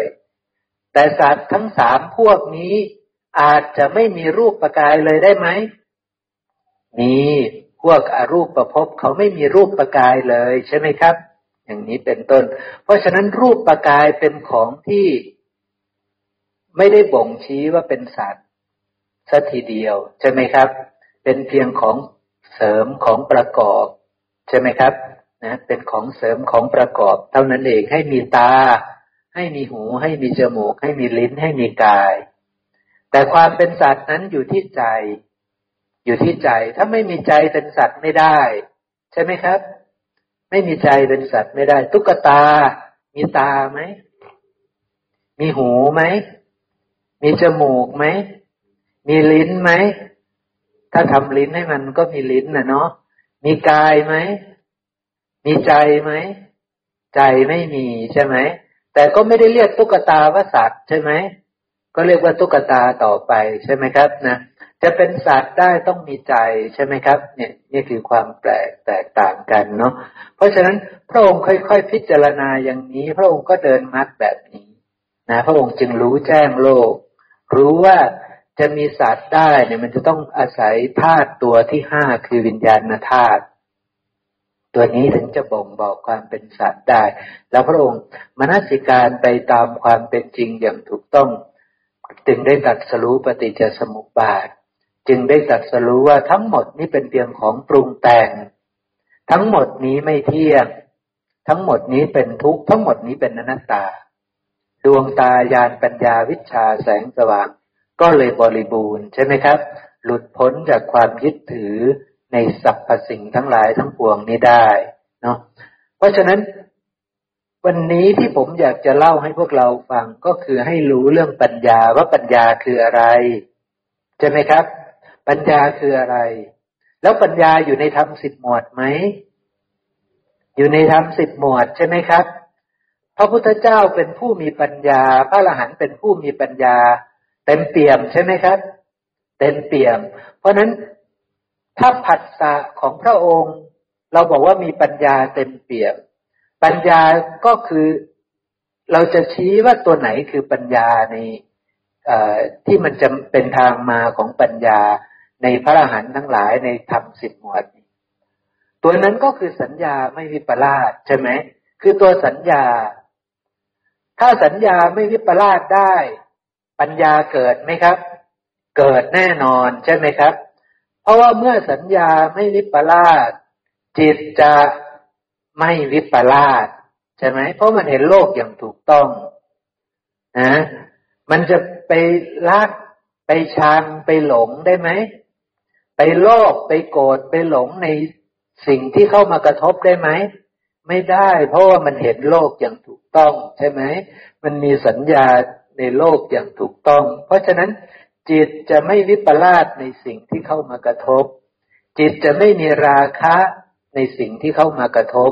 แต่สัตว์ทั้งสามพวกนี้อาจจะไม่มีรูปประกายเลยได้ไหมมีพวกอรูปภพเขาไม่มีรูปประกายเลยใช่ไหมครับอย่างนี้เป็นต้นเพราะฉะนั้นรูปประกายเป็นของที่ไม่ได้บ่งชี้ว่าเป็นสัตว์สักทีเดียวใช่ไหมครับเป็นเพียงของเสริมของประกอบใช่ไหมครับนะเป็นของเสริมของประกอบเท่านั้นเองให้มีตาให้มีหูให้มีจมูกให้มีลิ้นให้มีกายแต่ความเป็นสัตว์นั้นอยู่ที่ใจอยู่ที่ใจถ้าไม่มีใจเป็นสัตว์ไม่ได้ใช่ไหมครับไม่มีใจเป็นสัตว์ไม่ได้ตุ๊กตามีตาไหมมีหูไหมมีจมูกไหมมีลิ้นไหมถ้าทำลิ้นให้มันก็มีลิ้นนะเนาะมีกายไหมมีใจไหมใจไม่มีใช่ไหมแต่ก็ไม่ได้เรียกตุ๊กตาว่าสัตว์ใช่ไหมก็เรียกว่าตุ๊กตาต่อไปใช่ไหมครับนะจะเป็นสัตว์ได้ต้องมีใจใช่ไหมครับเนี่ยนี่คือความแตกต่างกันเนาะเพราะฉะนั้นพระองค์ค่อยๆพิจารณาอย่างนี้พระองค์ก็เดินมรรคแบบนี้นะพระองค์จึงรู้แจ้งโลกรู้ว่าจะมีสัตว์ได้เนี่ยมันจะต้องอาศัยธาตุตัวที่ห้าคือวิญญาณธาตุตัวนี้ถึงจะบ่งบอกความเป็นสัตว์ได้แล้วพระองค์มนสิการไปตามความเป็นจริงอย่างถูกต้องจึงได้ตรัสรู้ปฏิจจสมุปบาทจึงได้ตรัสรู้ว่าทั้งหมดนี้เป็นเพียงของปรุงแต่งทั้งหมดนี้ไม่เที่ยงทั้งหมดนี้เป็นทุกข์ทั้งหมดนี้เป็นอนัตตาดวงตาญาณปัญญาวิชชาแสงสว่างก็เลยบริบูรณ์ใช่ไหมครับหลุดพ้นจากความยึดถือในสรรพสิ่งทั้งหลายทั้งปวงนี้ได้เนาะเพราะฉะนั้นวันนี้ที่ผมอยากจะเล่าให้พวกเราฟังก็คือให้รู้เรื่องปัญญาว่าปัญญาคืออะไรใช่ไหมครับปัญญาคืออะไรแล้วปัญญาอยู่ในธรรม10หมวดไหมอยู่ในธรรม10หมวดใช่ไหมครับพระพุทธเจ้าเป็นผู้มีปัญญาพระอรหันต์เป็นผู้มีปัญญาเต็มเปี่ยมใช่ไหมครับเต็มเปี่ยมเพราะนั้นถ้าผัสสะของพระองค์เราบอกว่ามีปัญญาเต็มเปี่ยมปัญญาก็คือเราจะชี้ว่าตัวไหนคือปัญญาในที่มันจะเป็นทางมาของปัญญาในพระอรหันต์ทั้งหลายในธรรมสิบหมวดตัวนั้นก็คือสัญญาไม่วิปลาสใช่ไหมคือตัวสัญญาถ้าสัญญาไม่วิปลาสได้ปัญญาเกิดไหมครับเกิดแน่นอนใช่ไหมครับเพราะว่าเมื่อสัญญาไม่วิปลาสจิตจะไม่วิปลาสใช่ไหมเพราะมันเห็นโลกอย่างถูกต้องนะมันจะไปรักไปชังไปหลงได้ไหมไปโลภไปโกรธไปหลงในสิ่งที่เข้ามากระทบได้ไหมไม่ได้เพราะว่ามันเห็นโลกอย่างถูกต้องใช่ไหมมันมีสัญญาในโลกอย่างถูกต้องเพราะฉะนั้นจิตจะไม่วิปลาสในสิ่งที่เข้ามากระทบจิตจะไม่มีราคะในสิ่งที่เข้ามากระทบ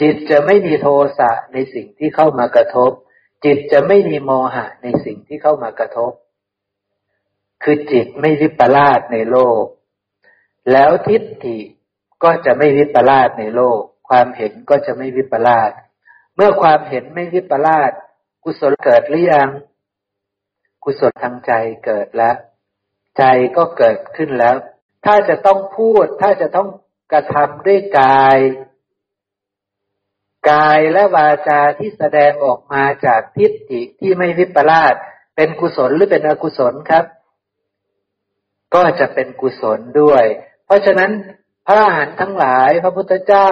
จิตจะไม่มีโทสะในสิ่งที่เข้ามากระทบจิตจะไม่มีโมหะในสิ่งที่เข้ามากระทบคือจิตไม่วิปลาสในโลกแล้วทิฏฐิก็จะไม่วิปลาสในโลกความเห็นก็จะไม่วิปลาสเมื่อความเห็นไม่วิปลาสกุศลเกิดหรือยังกุศลทางใจเกิดแล้วใจก็เกิดขึ้นแล้วถ้าจะต้องพูดถ้าจะต้องกระทำด้วยกายกายและวาจาที่แสดงออกมาจากทิฏฐิที่ไม่วิปลาสเป็นกุศลหรือเป็นอกุศลครับก็จะเป็นกุศลด้วยเพราะฉะนั้นพระอรหันต์ทั้งหลายพระพุทธเจ้า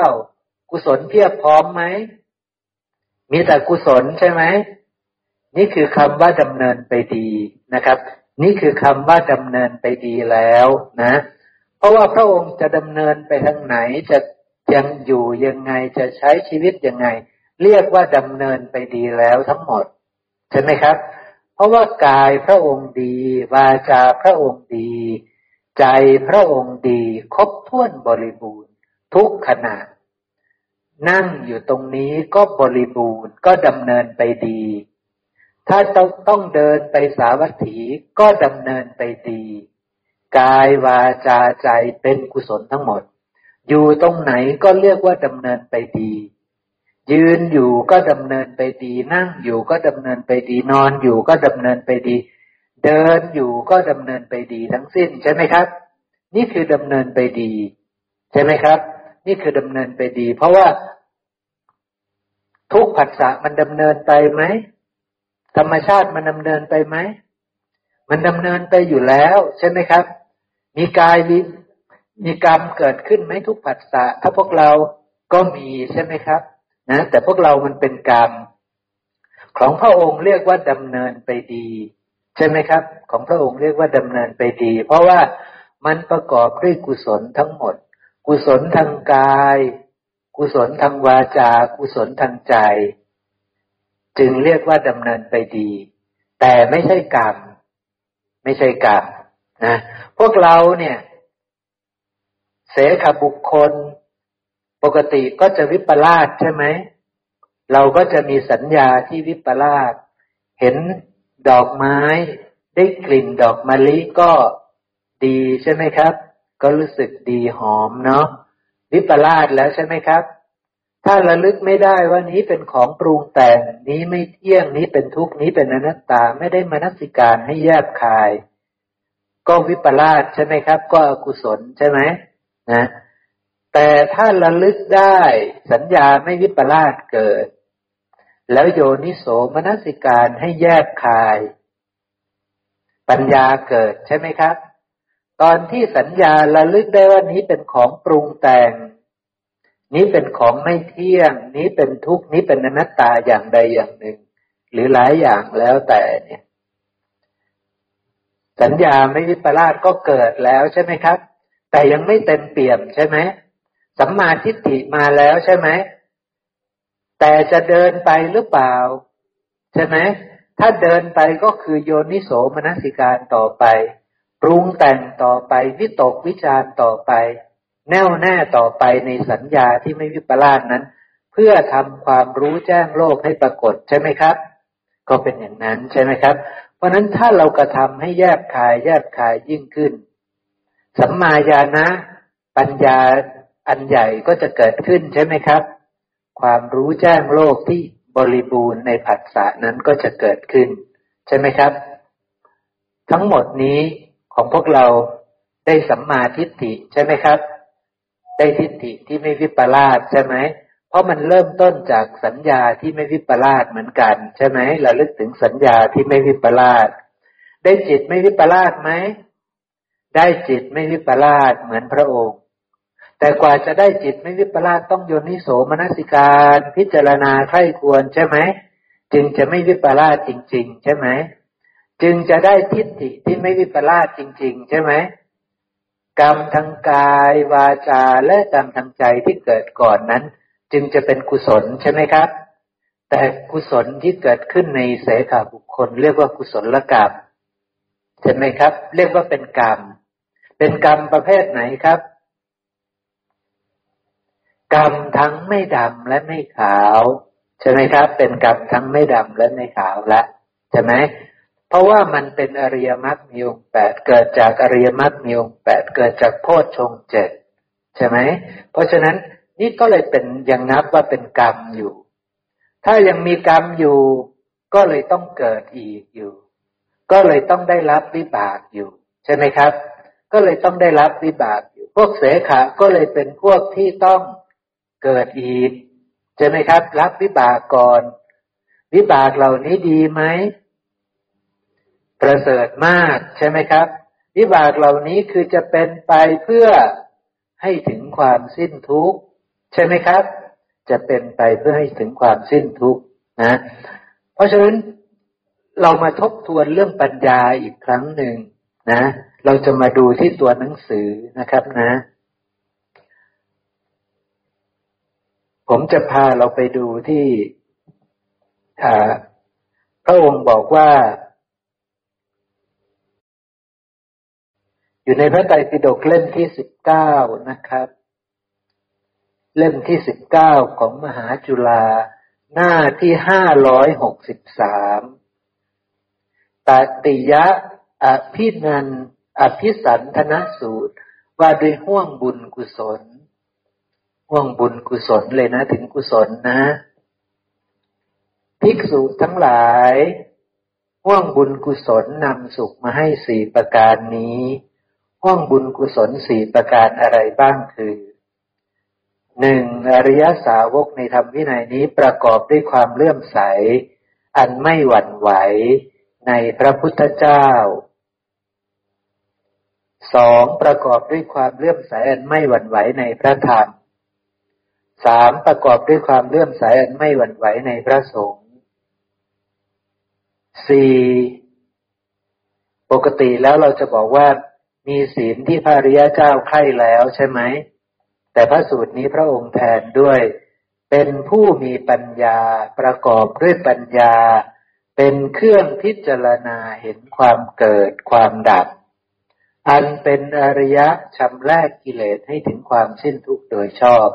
กุศลเพียบพร้อมไหมมีแต่กุศลใช่ไหมนี่คือคำว่าดำเนินไปดีนะครับนี่คือคำว่าดำเนินไปดีแล้วนะเพราะว่าพระองค์จะดำเนินไปทางไหนจะยังอยู่ยังไงจะใช้ชีวิตยังไงเรียกว่าดำเนินไปดีแล้วทั้งหมดใช่ไหมครับเพราะว่ากายพระองค์ดีวาจาพระองค์ดีใจพระองค์ดีครบถ้วนบริบูรณ์ทุกขณะนั่งอยู่ตรงนี้ก็บริบูรณ์ก็ดำเนินไปดีถ้าต้องเดินไปสาวัตถีก็ดำเนินไปดีกายวาจาใจเป็นกุศลทั้งหมดอยู่ตรงไหนก็เรียกว่าดำเนินไปดียืนอยู่ก็ดำเนินไปดีนั่งอยู่ก็ดำเนินไปดีนอนอยู่ก็ดำเนินไปดีเดินอยู่ก็ดำเนินไปดีทั้งสิ้นใช่ไหมครับนี่คือดำเนินไปดีใช่ไหมครับนี่คือดำเนินไปดีเพราะว่าทุกผัสสะมันดำเนินไปไหมธรรมชาติมันดำเนินไปไหมมันดำเนินไปอยู่แล้วใช่ไหมครับมีกายมีกรรมเกิดขึ้นไหมทุกผัสสะถ้าพวกเราก็มีใช่ไหมครับนะแต่พวกเรามันเป็นกรรมของพระองค์เรียกว่าดำเนินไปดีใช่ไหมครับของพระองค์เรียกว่าดำเนินไปดีเพราะว่ามันประกอบด้วยกุศลทั้งหมดกุศลทางกายกุศลทางวาจากุศลทางใจจึงเรียกว่าดำเนินไปดีแต่ไม่ใช่กรรมไม่ใช่กรรมนะพวกเราเนี่ยเสขบุคคลปกติก็จะวิปลาสใช่ไหมเราก็จะมีสัญญาที่วิปลาสเห็นดอกไม้ได้กลิ่นดอกมะลิก็ดีใช่ไหมครับก็รู้สึกดีหอมเนาะวิปลาสแล้วใช่ไหมครับถ้าระลึกไม่ได้ว่านี้เป็นของปรุงแต่งนี้ไม่เที่ยงนี้เป็นทุกข์นี้เป็นอนัตตาไม่ได้มนสิการให้แยบคายก็วิปลาสใช่ไหมครับก็อกุศลใช่ไหมนะแต่ถ้าระลึกได้สัญญาไม่วิปลาสเกิดแล้วโยนิโสมนสิการให้แยกคายปัญญาเกิดใช่ไหมครับตอนที่สัญญาระลึกได้ว่านี้เป็นของปรุงแต่งนี้เป็นของไม่เที่ยงนี้เป็นทุกข์นี้เป็นอนัตตาอย่างใดอย่างหนึ่งหรือหลายอย่างแล้วแต่เนี่ยสัญญาไม่วิปลาสก็เกิดแล้วใช่ไหมครับแต่ยังไม่เต็มเปี่ยมใช่ไหมสัมมาทิฏฐิมาแล้วใช่ไหมแต่จะเดินไปหรือเปล่าใช่ไหมถ้าเดินไปก็คือโยนิโสมนสิการต่อไปปรุงแต่งต่อไปวิตกวิจารต่อไปแน่วแน่ต่อไปในสัญญาที่ไม่วิปลาสนั้นเพื่อทำความรู้แจ้งโลกให้ปรากฏใช่ไหมครับก็เป็นอย่างนั้นใช่ไหมครับเพราะนั้นถ้าเรากระทำให้แยกคายแยกคายยิ่งขึ้นสัมมาญาณะปัญญาอันใหญ่ก็จะเกิดขึ้นใช่ไหมครับความรู้แจ้งโลกที่บริบูรณ์ในผัสสะนั้นก็จะเกิดขึ้นใช่ไหมครับทั้งหมดนี้ของพวกเราได้สัมมาทิฏฐิใช่ไหมครับได้ทิฏฐิที่ไม่วิปลาสใช่ไหมเพราะมันเริ่มต้นจากสัญญาที่ไม่วิปลาสเหมือนกันใช่ไหมระลึกถึงสัญญาที่ไม่วิปลาสได้จิตไม่วิปลาสไหมได้จิตไม่วิปลาสเหมือนพระองค์แต่กว่าจะได้จิตไม่วิปลาสต้องโยนิโสมนสิการพิจารณาใคร่ควรใช่ไหมจึงจะไม่วิปลาสจริงๆใช่ไหมจึงจะได้ทิฏฐิที่ไม่วิปลาสจริงๆใช่ไหมกรรมทางกายวาจาและกรรมทางใจที่เกิดก่อนนั้นจึงจะเป็นกุศลใช่ไหมครับแต่กุศลที่เกิดขึ้นในเสขบุคคลเรียกว่ากุศลกรรมใช่ไหมครับเรียกว่าเป็นกรรมเป็นกรรมประเภทไหนครับ กรรมทั้งไม่ดำและไม่ขาวใช่ไหมครับเป็นกรรมทั้งไม่ดำและไม่ขาวละใช่ไหมเพราะว่ามันเป็นอริยมรรคมีองค์แปดเกิดจากอริยมรรคมีองค์แปดเกิดจากโพชฌงค์เจ็ดใช่ไหมเพราะฉะนั้นนี่ก็เลยเป็นยังนับว่าเป็นกรรมอยู่ถ้ายังมีกรรมอยู่ก็เลยต้องเกิดอีกอยู่ก็เลยต้องได้รับวิบากอยู่ใช่ไหมครับก็เลยต้องได้รับวิบากอยู่พวกเสขะก็เลยเป็นพวกที่ต้องเกิดอีกใช่ไหมครับรับวิบากก่อนวิบากเหล่านี้ดีไหมประเสริฐมากใช่ไหมครับวิบากเหล่านี้คือจะเป็นไปเพื่อให้ถึงความสิ้นทุกข์ใช่ไหมครับจะเป็นไปเพื่อให้ถึงความสิ้นทุกข์นะเพราะฉะนั้นเรามาทบทวนเรื่องปัญญาอีกครั้งหนึ่งนะเราจะมาดูที่ตัวหนังสือนะครับนะผมจะพาเราไปดูที่พระองค์บอกว่าอยู่ในพระไตรปิฎกเล่มที่19นะครับเล่มที่19ของมหาจุฬาหน้าที่563ตติยะอภินันอภิสันทนสูตรว่าด้วยห่วงบุญกุศลห่วงบุญกุศลเลยนะถึงกุศลนะภิกษุทั้งหลายห่วงบุญกุศลนำสุขมาให้4ประการนี้ห่วงบุญกุศล4ประการอะไรบ้างคือ1อริยสาวกในธรรมวินัยนี้ประกอบด้วยความเลื่อมใสอันไม่หวั่นไหวในพระพุทธเจ้า2ประกอบด้วยความเลื่อมใสอันไม่หวั่นไหวในพระธรรม3ประกอบด้วยความเลื่อมใสอันไม่หวั่นไหวในพระสงฆ์4ปกติแล้วเราจะบอกว่ามีศีลที่พระอริยเจ้าใคร่แล้วใช่ไหมแต่พระสูตรนี้พระองค์แทนด้วยเป็นผู้มีปัญญาประกอบด้วยปัญญาเป็นเครื่องพิจารณาเห็นความเกิดความดับอันเป็นอริยะชำระกิเลสให้ถึงความสิ้นทุกข์โดยชอบ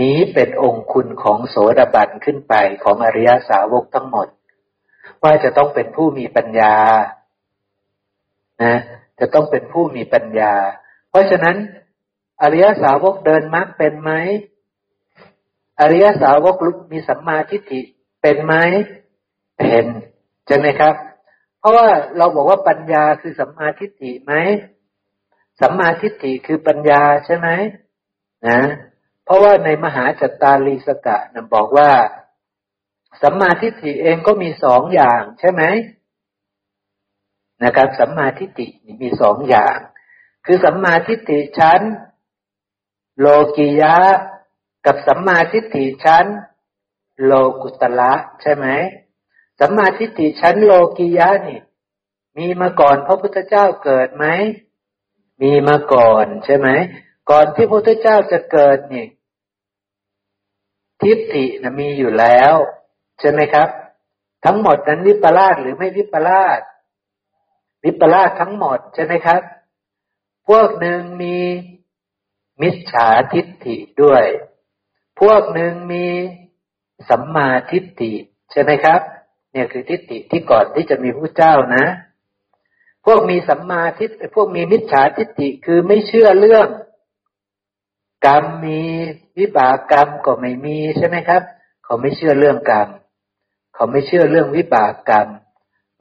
นี้เป็นองค์คุณของโสดาบันขึ้นไปของอริยสาวกทั้งหมดว่าจะต้องเป็นผู้มีปัญญานะจะต้องเป็นผู้มีปัญญาเพราะฉะนั้นอริยสาวกเดินมรรคเป็นไหมอริยสาวกมีสัมมาทิฏฐิเป็นไหมเป็นใช่ไหมครับเพราะว่าเราบอกว่าปัญญาคือสัมมาทิฏฐิไหมสัมมาทิฏฐิคือปัญญาใช่ไหมนะเพราะว่าในมหาจัตตารีสกะนะบอกว่าสัมมาทิฏฐิเองก็มี2อย่างใช่ไหมนะครับสัมมาทิฏฐิมี2อย่างคือสัมมาทิฏฐิชั้นโลกิยะกับสัมมาทิฏฐิชั้นโลกุตละใช่ไหมสัมมาทิฏฐิชั้นโลกิยะนี่มีมาก่อนพระพุทธเจ้าเกิดไหมมีมาก่อนใช่ไหมก่อนที่พระพุทธเจ้าจะเกิดนี่ทิฏฐินะมีอยู่แล้วใช่ไหมครับทั้งหมดนั้นวิปลาสหรือไม่วิปลาสวิปลาสทั้งหมดใช่ไหมครับพวกหนึ่งมีมิจฉาทิฏฐิด้วยพวกหนึ่งมีสัมมาทิฏฐิใช่ไหมครับเนี่ยคือทิฏฐิที่ก่อนที่จะมีพระเจ้านะพวกมีสัมมาทิฏฐิพวกมีมิจฉาทิฏฐิคือไม่เชื่อเรื่องกรรมมีวิบากกรรมก็ไม่มีใช่ไหมครับเขาไม่เชื่อเรื่องกรรมเขาไม่เชื่อเรื่องวิบากกรรม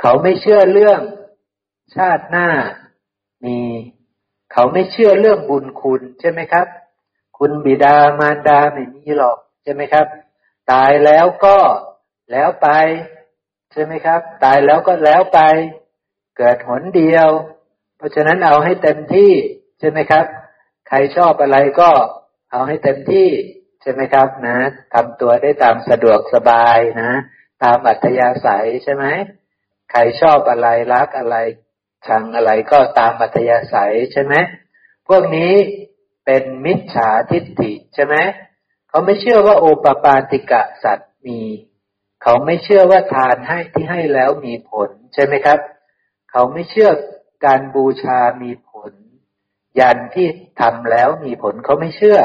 เขาไม่เชื่อเรื่องชาติหน้ามีเขาไม่เชื่อเรื่องบุญคุณใช่ไหมครับคุณบิดามารดาไม่มีหรอกใช่ไหมครับตายแล้วก็แล้วไปใช่ไหมครับตายแล้วก็แล้วไปเกิดหนเดียวเพราะฉะนั้นเอาให้เต็มที่ใช่ไหมครับใครชอบอะไรก็เอาให้เต็มที่ใช่ไหมครับนะทำตัวได้ตามสะดวกสบายนะตามอัธยาศัยใช่ไหมใครชอบอะไรรักอะไรชังอะไรก็ตามอัธยาศัยใช่ไหมพวกนี้เป็นมิจฉาทิฏฐิใช่ไหมเขาไม่เชื่อว่าโอปปาติกะสัตว์มีเขาไม่เชื่อว่าทานให้ที่ให้แล้วมีผลใช่ไหมครับเขาไม่เชื่อการบูชามีผลยันที่ทำแล้วมีผลเขาไม่เชื่อ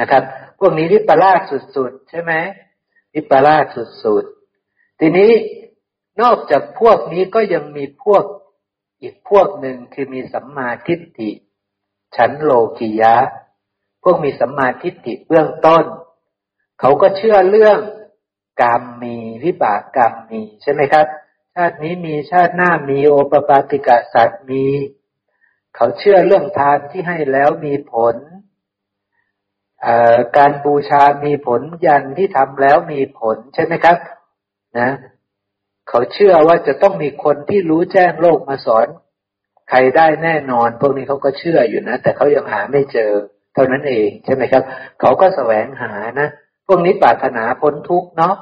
นะครับพวกนี้วิปลาสสุดๆใช่ไหมวิปลาสสุดๆทีนี้นอกจากพวกนี้ก็ยังมีพวกอีกพวกหนึ่งคือมีสัมมาทิฏฐิฉันโลกิยะพวกมีสัมมาทิฏฐิเบื้องต้นเขาก็เชื่อเรื่องกรรมมีวิบากกรรมมีใช่ไหมครับชาตินี้มีชาติหน้ามีโอปปาติกสัตว์มีเขาเชื่อเรื่องทานที่ให้แล้วมีผลการบูชามีผลยันที่ทำแล้วมีผลใช่ไหมครับนะเขาเชื่อว่าจะต้องมีคนที่รู้แจ้งโลกมาสอนใครได้แน่นอนพวกนี้เขาก็เชื่ออยู่นะแต่เขายังหาไม่เจอเท่านั้นเองใช่ไหมครับเขาก็แสวงหานะพวกนี้ปรารถนาพ้นทุกข์เนาะ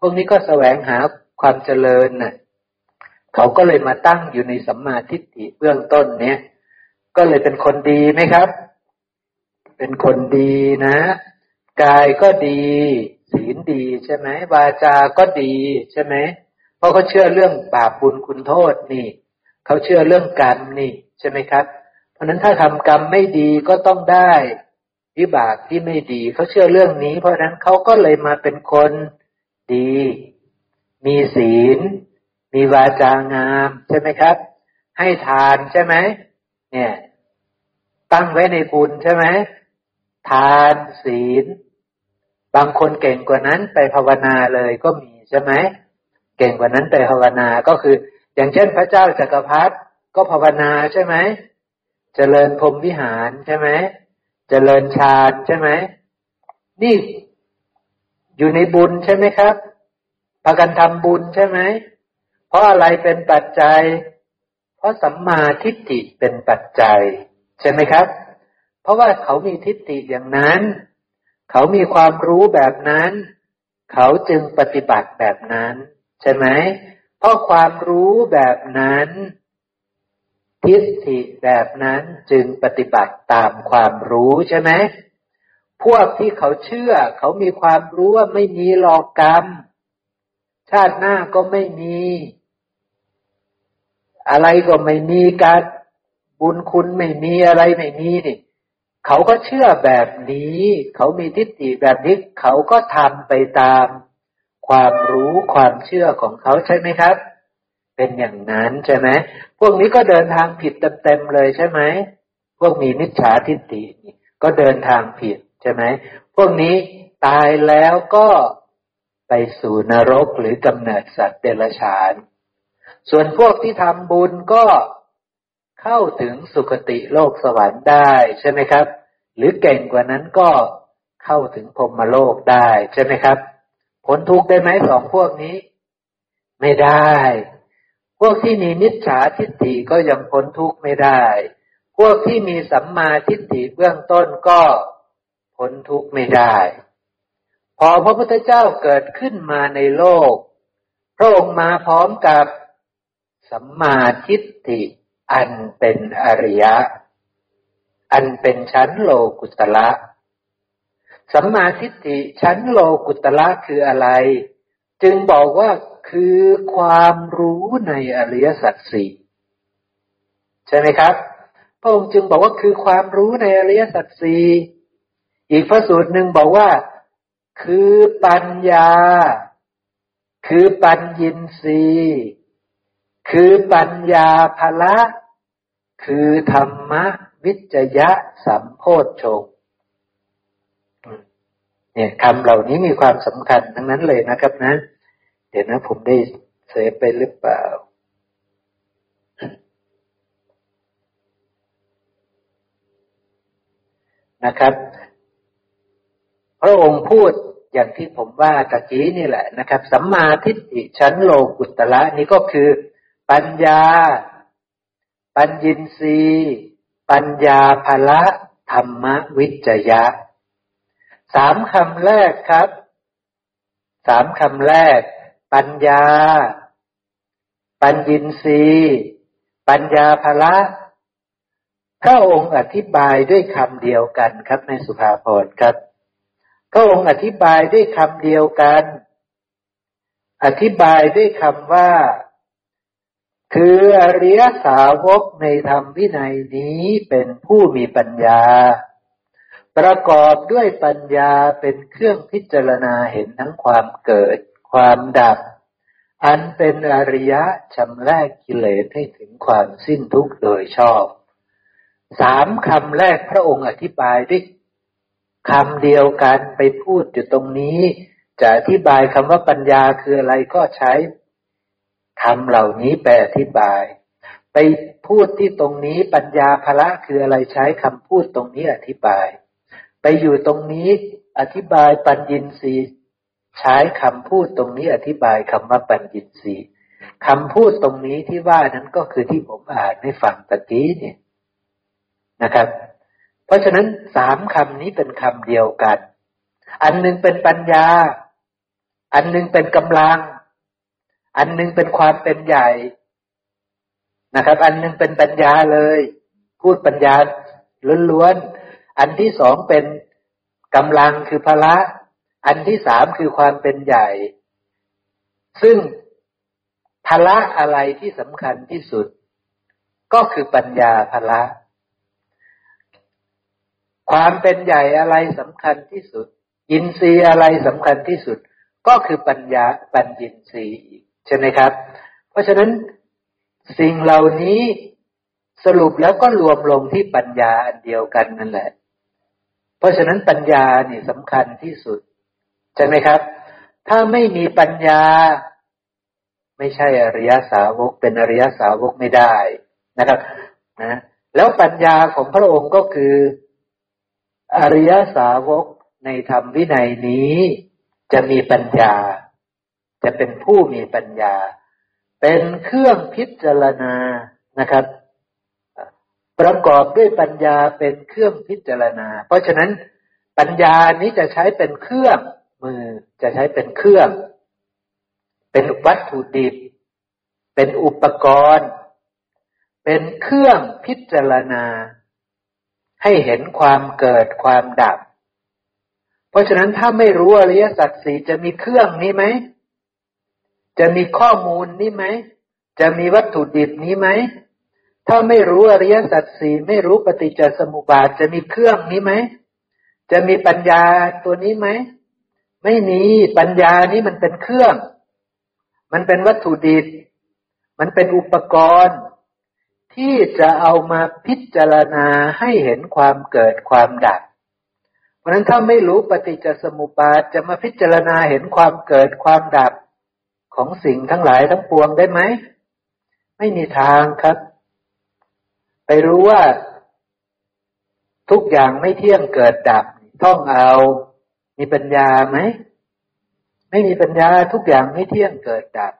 พวกนี้ก็แสวงหาความเจริญน่ะเขาก็เลยมาตั้งอยู่ในสัมมาทิฏฐิเบื้องต้นเนี้ยก็เลยเป็นคนดีไหมครับเป็นคนดีนะกายก็ดีศีลดีใช่ไหมวาจาก็ดีใช่ไหมเพราะเขาเชื่อเรื่องบาปบุญคุณโทษนี่เขาเชื่อเรื่องกรรมนี่ใช่ไหมครับเพราะนั้นถ้าทำกรรมไม่ดีก็ต้องได้วิบากที่ไม่ดีเขาเชื่อเรื่องนี้เพราะนั้นเขาก็เลยมาเป็นคนดีมีศีลมีวาจางามใช่ไหมครับให้ทานใช่ไหมเนี่ยตั้งไว้ในบุญใช่ไหมทานศีลบางคนเก่งกว่านั้นไปภาวนาเลยก็มีใช่ไหมเก่งกว่านั้นไปภาวนาก็คืออย่างเช่นพระเจ้าจักรพรรดิก็ภาวนาใช่ไหมเจริญพรหมวิหารใช่ไหมเจริญฌานใช่ไหมนี่อยู่ในบุญใช่ไหมครับพากันทำบุญใช่ไหมเพราะอะไรเป็นปัจจัยเพราะสัมมาทิฏฐิเป็นปัจจัยใช่ไหมครับเพราะว่าเขามีทิฏฐิอย่างนั้นเขามีความรู้แบบนั้นเขาจึงปฏิบัติแบบนั้นใช่ไหมเพราะความรู้แบบนั้นทิฏฐิแบบนั้นจึงปฏิบัติตามความรู้ใช่ไหมพวกที่เขาเชื่อเขามีความรู้ว่าไม่มีหรอกกรรมชาติหน้าก็ไม่มีอะไรก็ไม่มีการบุญคุณไม่มีอะไรไม่มีนี่เขาก็เชื่อแบบนี้เขามีทิฏฐิแบบนี้เขาก็ทำไปตามความรู้ความเชื่อของเขาใช่ไหมครับเป็นอย่างนั้นใช่ไหมพวกนี้ก็เดินทางผิดเต็มๆเลยใช่ไหมพวกมีมิจฉาทิฏฐิก็เดินทางผิดใช่ไหมพวกนี้ตายแล้วก็ไปสู่นรกหรือกำเนิดสัตว์เดรัจฉานส่วนพวกที่ทำบุญก็เข้าถึงสุคติโลกสวรรค์ได้ใช่ไหมครับหรือเก่งกว่านั้นก็เข้าถึงพรหมโลกได้ใช่ไหมครับพ้นทุกข์ได้ไหมสองพวกนี้ไม่ได้พวกที่มีมิจฉาทิฏฐิก็ยังพ้นทุกข์ไม่ได้พวกที่มีสัมมาทิฏฐิเบื้องต้นก็พ้นทุกข์ไม่ได้พอพระพุทธเจ้าเกิดขึ้นมาในโลกพระองค์มาพร้อมกับสัมมาทิฏฐิอันเป็นอริยะอันเป็นชั้นโลกุตระสัมมาทิฏฐิชั้นโลกุตระคืออะไรจึงบอกว่าคือความรู้ในอริยสัจสี่ใช่ไหมครับพระองค์จึงบอกว่าคือความรู้ในอริยสัจสี่อีกพระสูตรหนึ่งบอกว่าคือปัญญาคือปัญญินทรีย์คือปัญญาภละคือธรรมวิจยะสัมโพชฌงค์เนี่ยคำเหล่านี้มีความสำคัญทั้งนั้นเลยนะครับนะเดี๋ยวนะผมได้เซฟไปหรือเปล่านะครับพระองค์พูดอย่างที่ผมว่าตะกี้นี่แหละนะครับสัมมาทิฏฐิชั้นโลกุตตระนี่ก็คือปัญญาปัญญินทรีย์ปัญญาภละธรรมวิจยะสามคำแรกครับสามคำแรกปัญญาปัญญินทรีย์ปัญญาภละพระองค์อธิบายด้วยคำเดียวกันครับในสุภาพรครับพระองค์อธิบายด้วยคำเดียวกันอธิบายด้วยคำว่าคืออริยสาวกในธรรมวินัยนี้เป็นผู้มีปัญญา ประกอบด้วยปัญญาเป็นเครื่องพิจารณาเห็นทั้งความเกิดความดับอันเป็นอริยะชำแรกกิเลสให้ถึงความสิ้นทุกข์โดยชอบสามคำแรกพระองค์อธิบายด้วยคำเดียวกันไปพูดอยู่ตรงนี้จะอธิบายคำว่าปัญญาคืออะไรก็ใช้คำเหล่านี้ไปอธิบายไปพูดที่ตรงนี้ปัญญาภละคืออะไรใช้คำพูดตรงนี้อธิบายไปอยู่ตรงนี้อธิบายปัญญินทรีย์ใช้คำพูดตรงนี้อธิบายคำว่าปัญญินทรีย์คำพูดตรงนี้ที่ว่านั้นก็คือที่ผมอ่านให้ฟังตะกี้เนี่ยนะครับเพราะฉะนั้นสามคำนี้เป็นคำเดียวกันอันหนึ่งเป็นปัญญาอันหนึ่งเป็นกำลังอันหนึ่งเป็นความเป็นใหญ่นะครับอันหนึ่งเป็นปัญญาเลยพูดปัญญาล้วนๆอันที่สองเป็นกำลังคือพละอันที่สามคือความเป็นใหญ่ซึ่งพละอะไรที่สำคัญที่สุดก็คือปัญญาพละความเป็นใหญ่อะไรสำคัญที่สุดอินทรีย์อะไรสำคัญที่สุดก็คือปัญญาปัญญินทรีย์ใช่ไหมครับเพราะฉะนั้นสิ่งเหล่านี้สรุปแล้วก็รวมลงที่ปัญญาอันเดียวกันนั่นแหละเพราะฉะนั้นปัญญานี่สำคัญที่สุดใช่ไหมครับถ้าไม่มีปัญญาไม่ใช่อริยสาวกเป็นอริยสาวกไม่ได้นะครับนะแล้วปัญญาของพระองค์ก็คืออริยสาวกในธรรมวินัยนี้จะมีปัญญาจะเป็นผู้มีปัญญาเป็นเครื่องพิจารณานะครับประกอบด้วยปัญญาเป็นเครื่องพิจารณาเพราะฉะนั้นปัญญานี้จะใช้เป็นเครื่องมือจะใช้เป็นเครื่องเป็นวัตถุดิบเป็นอุปกรณ์เป็นเครื่องพิจารณาให้เห็นความเกิดความดับเพราะฉะนั้นถ้าไม่รู้อริยสัจสี่จะมีเครื่องนี้ไหมจะมีข้อมูลนี้ไหมจะมีวัตถุดิบนี้ไหมถ้าไม่รู้อริยสัจสี่ไม่รู้ปฏิจจสมุปบาทจะมีเครื่องนี้ไหมจะมีปัญญาตัวนี้ไหมไม่มีปัญญานี้มันเป็นเครื่องมันเป็นวัตถุดิบมันเป็นอุปกรณ์ที่จะเอามาพิจารณาให้เห็นความเกิดความดับเพราะฉะนั้นถ้าไม่รู้ปฏิจจสมุปบาทจะมาพิจารณาเห็นความเกิดความดับของสิ่งทั้งหลายทั้งปวงได้ไหมไม่มีทางครับไปรู้ว่าทุกอย่างไม่เที่ยงเกิดดับต้องเอามีปัญญาไหมไม่มีปัญญาทุกอย่างไม่เที่ยงเกิดดับ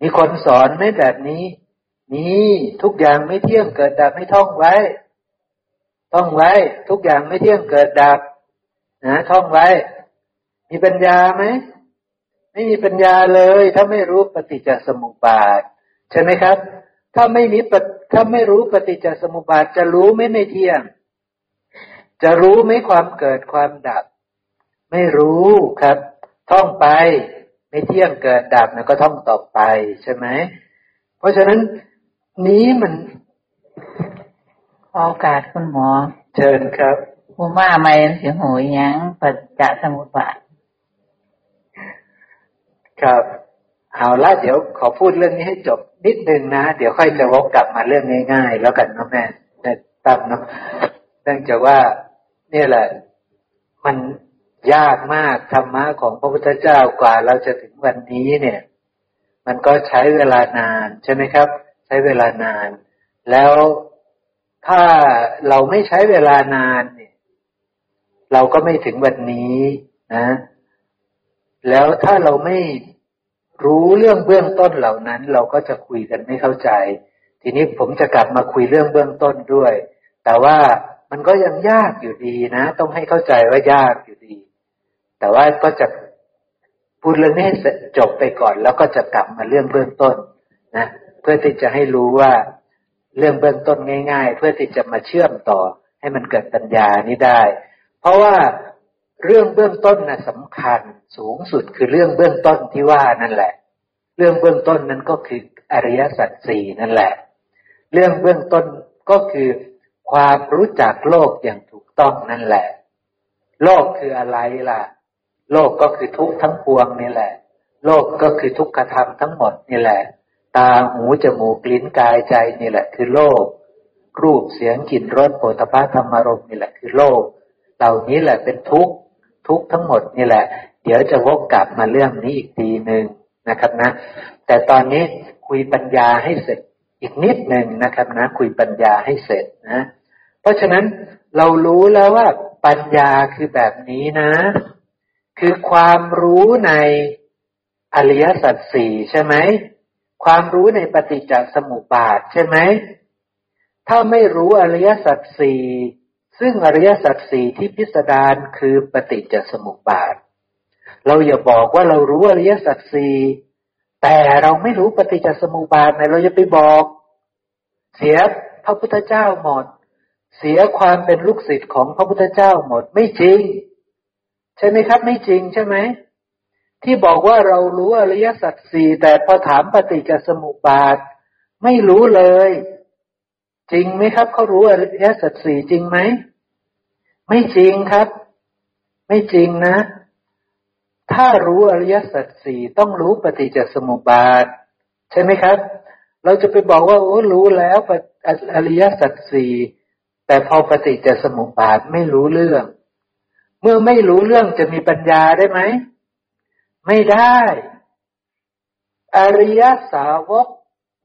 มีคนสอนไหมแบบนี้นี่ทุกอย่างไม่เที่ยงเกิดดับให้ท่องไว้ท่องไว้ทุกอย่างไม่เที่ยงเกิดดับนะท่องไว้มีปัญญาไหมไม่มีปัญญาเลยถ้าไม่รู้ปฏิจจสมุปบาทใช่ไหมครับถ้าไม่รู้ปฏิจจสมุปบาทจะรู้ไหมไม่เที่ยงจะรู้ไหมความเกิดความดับไม่รู้ครับท่องไปไม่เที่ยงเกิดดับนะก็ท่องต่อไปใช่ไหมเพราะฉะนั้นนี้มันโอกาสคุณหมอเชิญครับผมว่าไม่เสียหอยยังปฏิจจสมุปบาทครับเอาละเดี๋ยวขอพูดเรื่องนี้ให้จบนิดนึงนะเดี๋ยวค่อยจะวกกลับมาเรื่องง่ายๆแล้วกันเนาะแม่ตั้มเนาะเนื่องจากว่านี่แหละมันยากมากธรรมะของพระพุทธเจ้ากว่าเราจะถึงวันนี้เนี่ยมันก็ใช้เวลานานใช่ไหมครับใช้เวลานานแล้วถ้าเราไม่ใช้เวลานานเนี่ยเราก็ไม่ถึงวันนี้นะแล้วถ้าเราไม่รู้เรื่องเบื้องต้นเหล่านั้นเราก็จะคุยกันไม่เข้าใจทีนี้ผมจะกลับมาคุยเรื่องเบื้องต้นด้วยแต่ว่ามันก็ยังยากอยู่ดีนะต้องให้เข้าใจว่ายากอยู่ดีแต่ว่าก็จะพูดเรื่องนี้ให้จบไปก่อนแล้วก็จะกลับมาเรื่องเบื้องต้นนะเพื่อที่จะให้รู้ว่าเรื่องเบื้องต้นง่ายๆเพื่อที่จะมาเชื่อมต่อให้มันเกิดปัญญานี้ได้เพราะว่าเรื่องเบื้องต้นน่ะสำคัญสูงสุดคือเรื่องเบื้องต้นที่ว่านั่นแหละเรื่องเบื้องต้นนั้นก็คืออริยสัจสี่นั่นแหละเรื่องเบื้องต้นก็คือความรู้จักโลกอย่างถูกต้องนั่นแหละ โลกคืออะไรล่ะโลกก็คือทุกข์ทั้งปวงนี่แหละโลกก็คือทุกขธรรมทั้งหมดนี่แหละตาหูจมูกลิ้นกายใจนี่แหละคือโลกรูปเสียงกลิ่นรสโผฏฐัพพะธรรมารมณ์นี่แหละคือโลกเหล่านี้แหละเป็นทุกข์ทั้งหมดนี่แหละเดี๋ยวจะวกกลับมาเรื่องนี้อีกทีนึงนะครับนะแต่ตอนนี้คุยปัญญาให้เสร็จอีกนิดนึงนะครับนะคุยปัญญาให้เสร็จนะเพราะฉะนั้นเรารู้แล้วว่าปัญญาคือแบบนี้นะคือความรู้ในอริยสัจสี่ใช่ไหมความรู้ในปฏิจจสมุปบาทใช่ไหมถ้าไม่รู้อริยสัจสี่ซึ่งอริยสัจสี่ที่พิสดารคือปฏิจจสมุปบาทเราอย่าบอกว่าเรารู้อริยสัจสี่แต่เราไม่รู้ปฏิจจสมุปบาทเราอย่าไปบอกเสียพระพุทธเจ้าหมดเสียความเป็นลูกศิษย์ของพระพุทธเจ้าหมดไม่จริงใช่ไหมครับไม่จริงใช่ไหมที่บอกว่าเรารู้อริยสัจสี่แต่พอถามปฏิจจสมุปบาทไม่รู้เลยจริงไหมครับเขารู้อริยสัจสี่จริงไหมไม่จริงครับไม่จริงนะถ้ารู้อริยสัจสี่ต้องรู้ปฏิจจสมุปบาทใช่ไหมครับเราจะไปบอกว่าโอ้รู้แล้วอริยสัจสี่แต่พอปฏิจจสมุปบาทไม่รู้เรื่องเมื่อไม่รู้เรื่องจะมีปัญญาได้ไหมไม่ได้อริยสาวก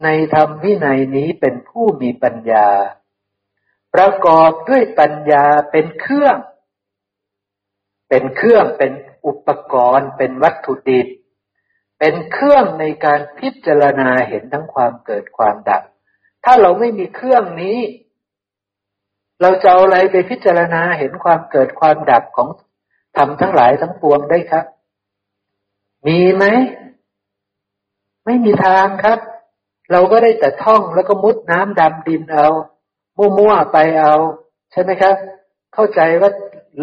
ในธรรมวินัยนี้เป็นผู้มีปัญญาประกอบด้วยปัญญาเป็นเครื่องเป็นอุปกรณ์เป็นวัตถุดิบเป็นเครื่องในการพิจารณาเห็นทั้งความเกิดความดับถ้าเราไม่มีเครื่องนี้เราจะเอาอะไรไปพิจารณาเห็นความเกิดความดับของธรรมทั้งหลายทั้งปวงได้ครับมีไหมไม่มีทางครับเราก็ได้แต่ท่องแล้วก็มุดน้ำดำดินเอามั่วๆไปเอาใช่ไหมครับเข้าใจว่า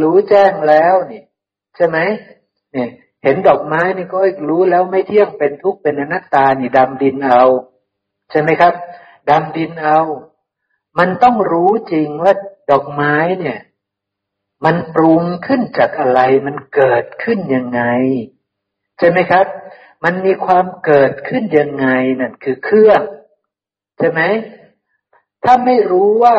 รู้แจ้งแล้วนี่ใช่ไหมนี่เห็นดอกไม้นี่ก็รู้แล้วไม่เที่ยงเป็นทุกข์เป็นอนัตตานี่ดำดินเอาใช่ไหมครับดำดินเอามันต้องรู้จริงว่าดอกไม้เนี่ยมันปรุงขึ้นจากอะไรมันเกิดขึ้นยังไงใช่ไหมครับมันมีความเกิดขึ้นยังไงนั่นคือเครื่องใช่ไหมถ้าไม่รู้ว่า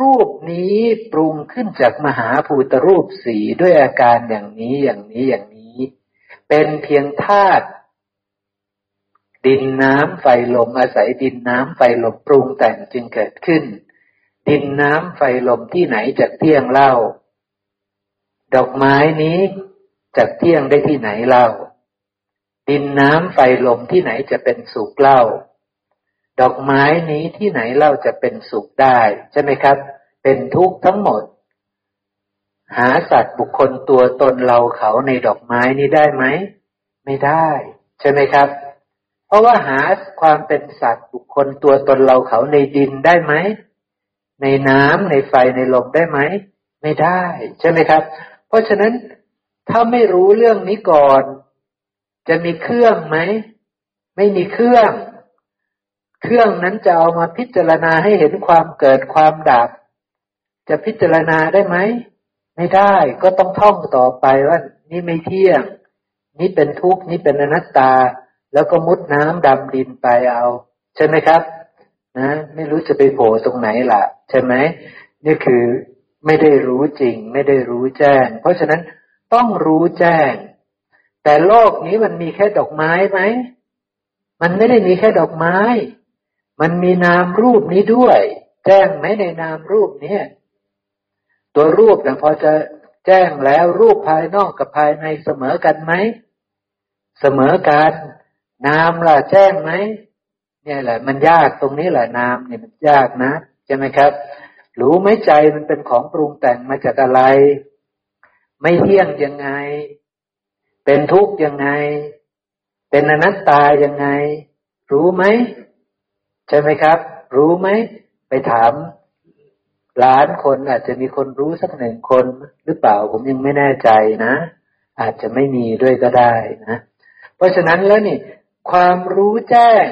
รูปนี้ปรุงขึ้นจากมหาภูตรูปสีด้วยอาการอย่างนี้อย่างนี้อย่างนี้เป็นเพียงธาตุดินน้ำไฟลมอาศัยดินน้ำไฟลมปรุงแต่งจึงเกิดขึ้นดินน้ำไฟลมที่ไหนจะเที่ยงเล่าดอกไม้นี้จะเที่ยงได้ที่ไหนเล่าดินน้ำไฟลมที่ไหนจะเป็นสุขเล่าดอกไม้นี้ที่ไหนเล่าจะเป็นสุขได้ใช่ไหมครับเป็นทุกข์ทั้งหมดหาสัตว์บุคคลตัวตนเราเขาในดอกไม้นี้ได้ไหมไม่ได้ใช่ไหมครับเพราะว่าหาความเป็นสัตว์บุคคลตัวตนเราเขาในดินได้ไหมในน้ำในไฟในลมได้ไหมไม่ได้ใช่ไหมครับเพราะฉะนั้นถ้าไม่รู้เรื่องนี้ก่อนจะมีเครื่องไหมไม่มีเครื่องนั้นจะเอามาพิจารณาให้เห็นความเกิดความดับจะพิจารณาได้ไหมไม่ได้ก็ต้องท่องต่อไปว่านี่ไม่เที่ยงนี่เป็นทุกข์นี่เป็นอนัตตาแล้วก็มุดน้ำดำดินไปเอาใช่ไหมครับนะไม่รู้จะไปโผล่ตรงไหนล่ะใช่ไหมนี่คือไม่ได้รู้จริงไม่ได้รู้แจ้งเพราะฉะนั้นต้องรู้แจ้งแต่โลกนี้มันมีแค่ดอกไม้ไหมมันไม่ได้มีแค่ดอกไม้มันมีนามรูปนี้ด้วยแจ้งไหมในนามรูปนี้ตัวรูปนะพอจะแจ้งแล้วรูปภายนอกกับภายในเสมอกันไหมเสมอกันนามล่ะแจ้งไหมเนี่ยแหละมันยากตรงนี้แหละนามเนี่ยมันยากนะใช่ไหมครับรู้ไหมใจมันเป็นของปรุงแต่งมาจากอะไรไม่เที่ยงยังไงเป็นทุกข์ยังไงเป็นอนัตตายังไงรู้ไหมใช่ไหมครับรู้ไหมไปถามล้านคนอาจจะมีคนรู้สักหนึ่งคนหรือเปล่าผมยังไม่แน่ใจนะอาจจะไม่มีด้วยก็ได้นะเพราะฉะนั้นแล้วนี่ความรู้แจ้ง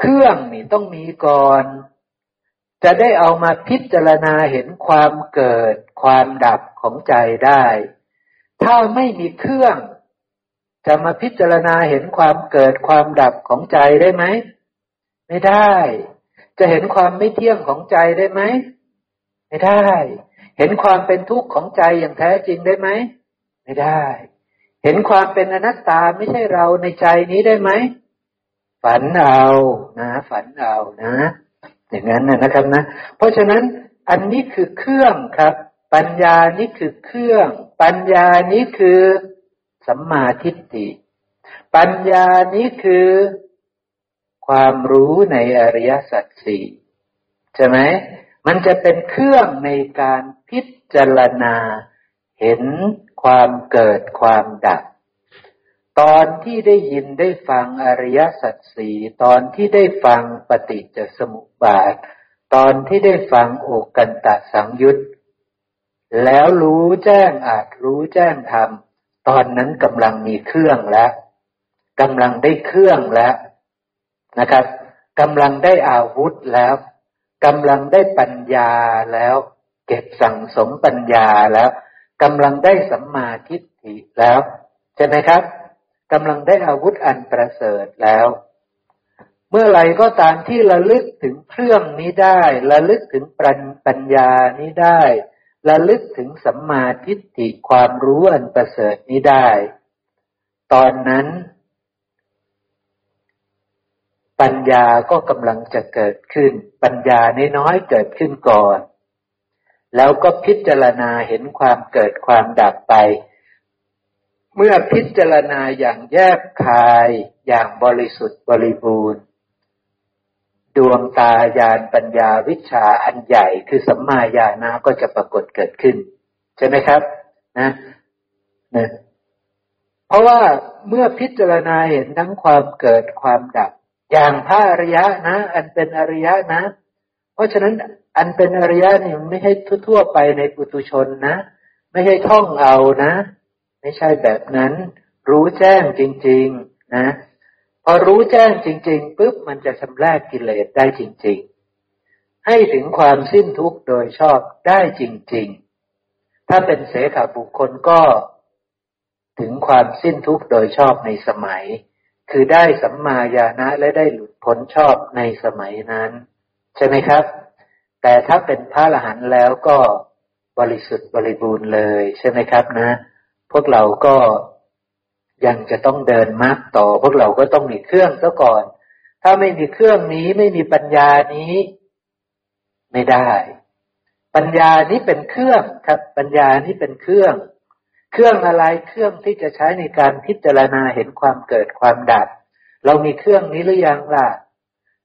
เครื่องนี่ต้องมีก่อนจะได้เอามาพิจารณาเห็นความเกิดความดับ ของใจได้ถ้าไม่มีเครื่องจะมาพิจารณาเห็นความเกิดความดับของใจได้ไหมไม่ได้จะเห็นความไม่เที่ยงของใจได้ไหมไม่ได้เห็นความเป็นทุกข์ของใจอย่างแท้จริงได้ไหมไม่ได้เห็นความเป็นอนัตตาไม่ใช่เราในใจนี้ได้ไหมฝันเอานะฝันเอานะอย่างนั้นนะครับนะเพราะฉะนั้นอันนี้คือเครื่องครับปัญญานี้คือเครื่องปัญญานี้คือสัมมาทิฏฐิปัญญานี้คือความรู้ในอริยสัจสี่ใช่ไหมมันจะเป็นเครื่องในการพิจารณาเห็นความเกิดความดับตอนที่ได้ยินได้ฟังอริยสัจสี่ตอนที่ได้ฟังปฏิจจสมุปบาทตอนที่ได้ฟังโอกันตสังยุตแล้วรู้แจ้งอาจรู้แจ้งธรรมตอนนั้นกำลังมีเครื่องแล้วกำลังได้เครื่องแล้วนะครับกำลังได้อาวุธแล้วกำลังได้ปัญญาแล้วเก็บสั่งสมปัญญาแล้วกำลังได้สัมมาทิฏฐิแล้วใช่ไหมครับกำลังได้อาวุธอันประเสริฐแล้วเมื่อไหร่ก็ตามที่ระลึกถึงเครื่องนี้ได้ระลึกถึงปัญญานี้ได้ระลึกถึงสัมมาทิฏฐิความรู้อันประเสริฐนี้ได้ตอนนั้นปัญญาก็กำลังจะเกิดขึ้นปัญญาน้อยๆเกิดขึ้นก่อนแล้วก็พิจารณาเห็นความเกิดความดับไปเมื่อพิจารณาอย่างแยกคายอย่างบริสุทธิ์บริบูรณ์ดวงตาญาณปัญญาวิชชาอันใหญ่คือสัมมาญาณะก็จะปรากฏเกิดขึ้นใช่ไหมครับนะเพราะว่าเมื่อพิจารณาเห็นทั้งความเกิดความดับอย่างพระอริยะนะอันเป็นอริยะนะเพราะฉะนั้นอันเป็นอริยะนี่ไม่ใช่ทั่วไปในปุถุชนนะไม่ใช่ท่องเอานะไม่ใช่แบบนั้นรู้แจ้งจริงๆนะพอรู้แจ้งจริงๆปุ๊บมันจะชำระกิเลสได้จริงๆให้ถึงความสิ้นทุกข์โดยชอบได้จริงๆถ้าเป็นเสขบุคคลก็ถึงความสิ้นทุกข์โดยชอบในสมัยคือได้สัมมาญาณะและได้หลุดพ้นชอบในสมัยนั้นใช่ไหมครับแต่ถ้าเป็นพระอรหันต์แล้วก็บริสุทธิ์บริบูรณ์เลยใช่ไหมครับนะพวกเราก็ยังจะต้องเดินมรรคต่อพวกเราก็ต้องมีเครื่องซะก่อนถ้าไม่มีเครื่องนี้ไม่มีปัญญานี้ไม่ได้ปัญญานี้เป็นเครื่องครับปัญญานี้เป็นเครื่องอะไรเครื่องที่จะใช้ในการพิจารณาเห็นความเกิดความดับเรามีเครื่องนี้หรือยังล่ะ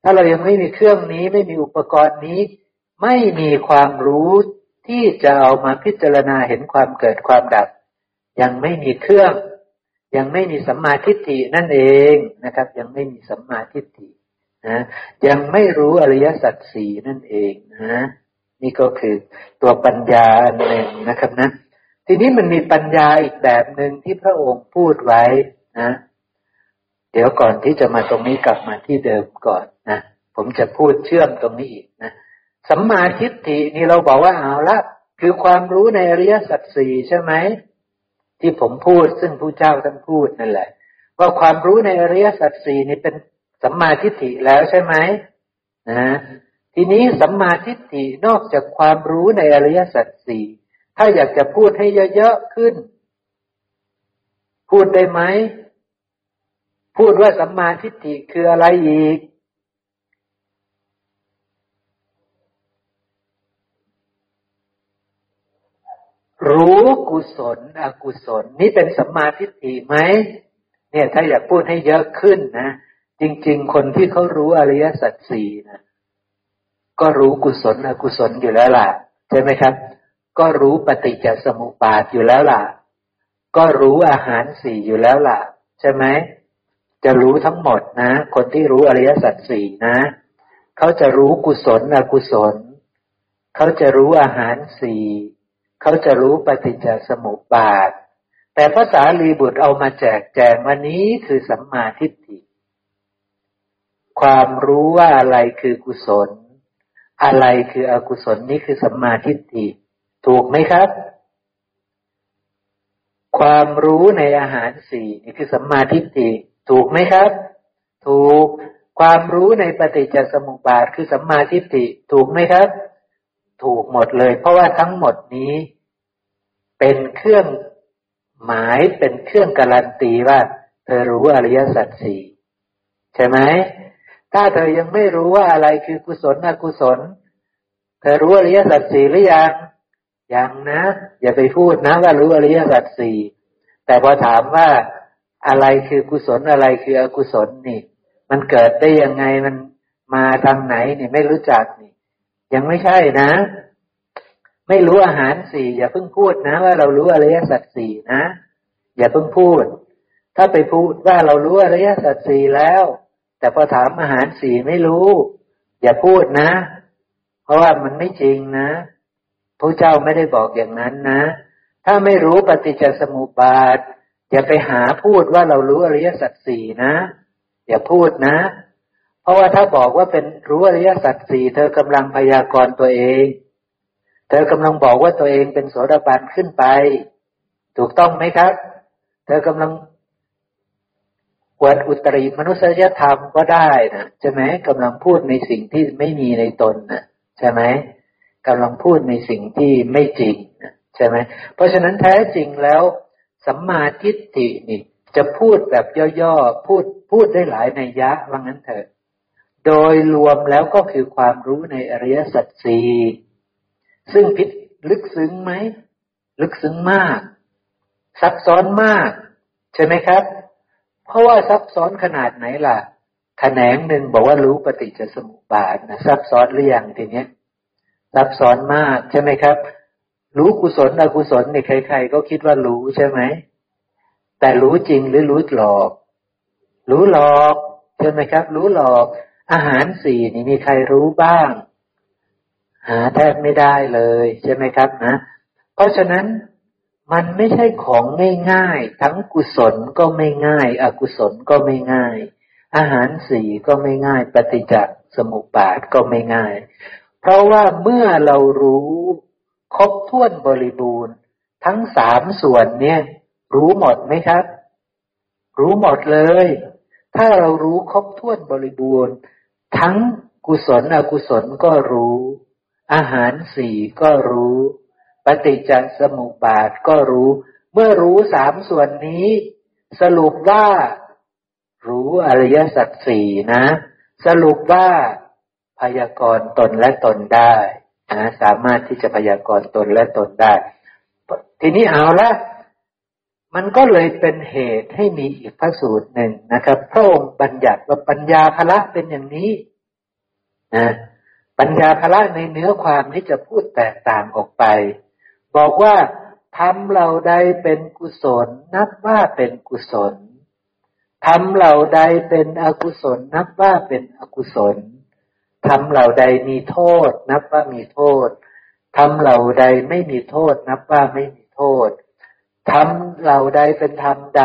ถ้าเรายังไม่มีเครื่องนี้ไม่มีอุปกรณ์นี้ไม่มีความรู้ที่จะเอามาพิจารณาเห็นความเกิดความดับยังไม่มีเครื่องยังไม่มีสัมมาทิฏฐินั่นเองนะครับยังไม่มีสัมมาทิฏฐินะยังไม่รู้อริยสัจสี่นั่นเองนะนี่ก็คือตัวปัญญาอันหนึ่งนะครับนะทีนี้มันมีปัญญาอีกแบบหนึ่งที่พระองค์พูดไว้นะเดี๋ยวก่อนที่จะมาตรงนี้กลับมาที่เดิมก่อนนะผมจะพูดเชื่อมตรงนี้อีกนะสัมมาทิฏฐินี่เราบอกว่าเอาละคือความรู้ในอริยสัจสี่ใช่ไหมที่ผมพูดซึ่งพระเจ้าท่านพูดนั่นแหละว่าความรู้ในอริยสัจสี่นี่เป็นสัมมาทิฏฐิแล้วใช่ไหมนะทีนี้สัมมาทิฏฐินอกจากความรู้ในอริยสัจสี่ถ้าอยากจะพูดให้เยอะๆขึ้นพูดได้ไหมพูดว่าสัมมาทิฏฐิคืออะไรอีกรู้กุศลอกุศลนี่เป็นสัมมาทิฏฐิไหมเนี่ยถ้าอยากพูดให้เยอะขึ้นนะจริงๆคนที่เขารู้อริยสัจสี่นะก็รู้กุศลอกุศลอยู่แล้วล่ะใช่ไหมครับก็รู้ปฏิจจสมุปบาทอยู่แล้วล่ะก็รู้อาหารสี่อยู่แล้วล่ะใช่ไหมจะรู้ทั้งหมดนะคนที่รู้อริยสัจสี่นะเขาจะรู้กุศลอกุศลเขาจะรู้อาหารสี่เขาจะรู้ปฏิจจสมุปบาทแต่พระสารีบุตรเอามาแจกแจงวันนี้คือสัมมาทิฏฐิความรู้ว่าอะไรคือกุศลอะไรคืออกุศลนี่คือสัมมาทิฏฐิถูกไหมครับ ความรู้ในอาหารสี่นี่คือสัมมาทิฏฐิถูกไหมครับถูกความรู้ในปฏิจจสมุปบาทคือสัมมาทิฏฐิถูกไหมครับถูกหมดเลยเพราะว่าทั้งหมดนี้เป็นเครื่องหมายเป็นเครื่องการันตีว่าเธอรู้อริยสัจสี่ใช่ไหมถ้าเธอยังไม่รู้ว่าอะไรคือกุศลอกุศลเธอรู้อริยสัจสี่หรือยังยังนะอย่าไปพูดนะว่ารู้อริยสัจสี่แต่พอถามว่าอะไรคือกุศลอะไรคืออกุศลนี่มันเกิดได้ยังไงมันมาทางไหนนี่ไม่รู้จักนี่ยังไม่ใช่นะไม่รู้อาหารสี่อย่าเพิ่งพูดนะว่าเรารู้อริยสัจสี่นะอย่าเพิ่งพูดถ้าไปพูดว่าเรารู้อริยสัจสี่แล้วแต่พอถามอาหารสี่ไม่รู้อย่าพูดนะเพราะว่ามันไม่จริงนะพระเจ้าไม่ได้บอกอย่างนั้นนะถ้าไม่รู้ปฏิจจสมุปบาทอย่าไปหาพูดว่าเรารู้อริยสัจสี่นะอย่าพูดนะเพราะว่าถ้าบอกว่าเป็นรู้อริยสัจสี่เธอกำลังพยากรณ์ตัวเองเธอกำลังบอกว่าตัวเองเป็นโสดาบันขึ้นไปถูกต้องไหมครับเธอกำลังอวดอุตริมนุษยธรรมก็ได้นะใช่ไหมกำลังพูดในสิ่งที่ไม่มีในตนนะใช่ไหมกำลังพูดในสิ่งที่ไม่จริงนะใช่ไหมเพราะฉะนั้นแท้จริงแล้วสัมมาทิฏฐินี่จะพูดแบบย่อๆพูดได้หลายนัยยะว่างั้นเถอะโดยรวมแล้วก็คือความรู้ในอริยสัจสี่ซึ่งพิษลึกซึ้งไหมลึกซึ้งมากซับซ้อนมากใช่ไหมครับเพราะว่าซับซ้อนขนาดไหนล่ะแขนงหนึ่งบอกว่ารู้ปฏิจจสมุปบาทนะซับซ้อนหรือยังทีเนี้ยซับซ้อนมากใช่ไหมครับรู้กุศลอกุศลเนี่ยใครๆก็คิดว่ารู้ใช่ไหมแต่รู้จริงหรือรู้หลอกรู้หลอกใช่ไหมครับรู้หลอกอาหารสี่นี่มีใครรู้บ้างหาแทบไม่ได้เลยใช่ไหมครับนะเพราะฉะนั้นมันไม่ใช่ของง่ายๆทั้งกุศลก็ไม่ง่ายอกุศลก็ไม่ง่ายอาหารสี่ก็ไม่ง่ายปฏิจจสมุปบาทก็ไม่ง่ายเพราะว่าเมื่อเรารู้ครบถ้วนบริบูรณ์ทั้งสามส่วนเนี่ยรู้หมดไหมครับรู้หมดเลยถ้าเรารู้ครบถ้วนบริบูรณ์ทั้งกุศลอกุศลก็รู้อาหารสี่ก็รู้ปฏิจจสมุปบาทก็รู้เมื่อรู้สามส่วนนี้สรุปว่ารู้อริยสัจสี่นะสรุปว่าพยากรณ์ตนและตนได้นะสามารถที่จะพยากรณ์ตนและตนได้ทีนี้เอาละมันก็เลยเป็นเหตุให้มีอีกพระสูตรหนึ่งนะครับพระองค์บัญญัติว่าปัญญาพละเป็นอย่างนี้นะปัญญาพละในเนื้อความที่จะพูดแตกต่างออกไปบอกว่าธรรมเหล่าใดเป็นกุศลนับว่าเป็นกุศลธรรมเหล่าใดเป็นอกุศลนับว่าเป็นอกุศลธรรมเหล่าใดมีโทษนับว่ามีโทษธรรมเหล่าใดไม่มีโทษนับว่าไม่มีโทษธรรมเหล่าใดเป็นธรรมด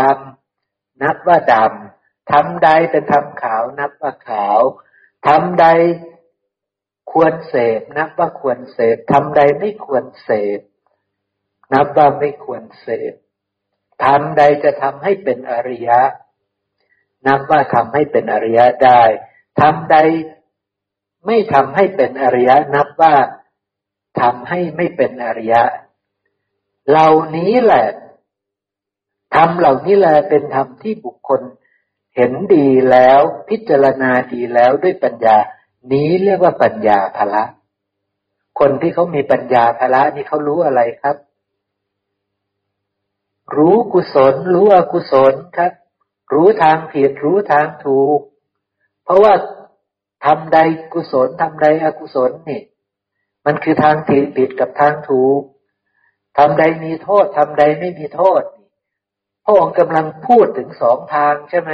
ำนับว่าดำธรรมใดเป็นธรรมขาวนับว่าขาวธรรมใดควรเสพนับว่าควรเสพธรรมใดไม่ควรเสพนับว่าไม่ควรเสพธรรมใดจะทำให้เป็นอริยะนับว่าทำให้เป็นอริยะได้ธรรมใดไม่ทำให้เป็นอริยะนับว่าทำให้ไม่เป็นอริยะเหล่านี้แหละธรรมเหล่านี้แหละเป็นธรรมที่บุคคลเห็นดีแล้วพิจารณาดีแล้วด้วยปัญญานี้เรียกว่าปัญญาพละคนที่เขามีปัญญาพละนี่เขารู้อะไรครับรู้กุศลรู้อกุศลครับรู้ทางผิดรู้ทางถูกเพราะว่าทำใดกุศลทำใดอกุศลนี่มันคือทางผิดกับทางถูกทำใดมีโทษทำใดไม่มีโทษพระองค์กำลังพูดถึงสองทางใช่ไหม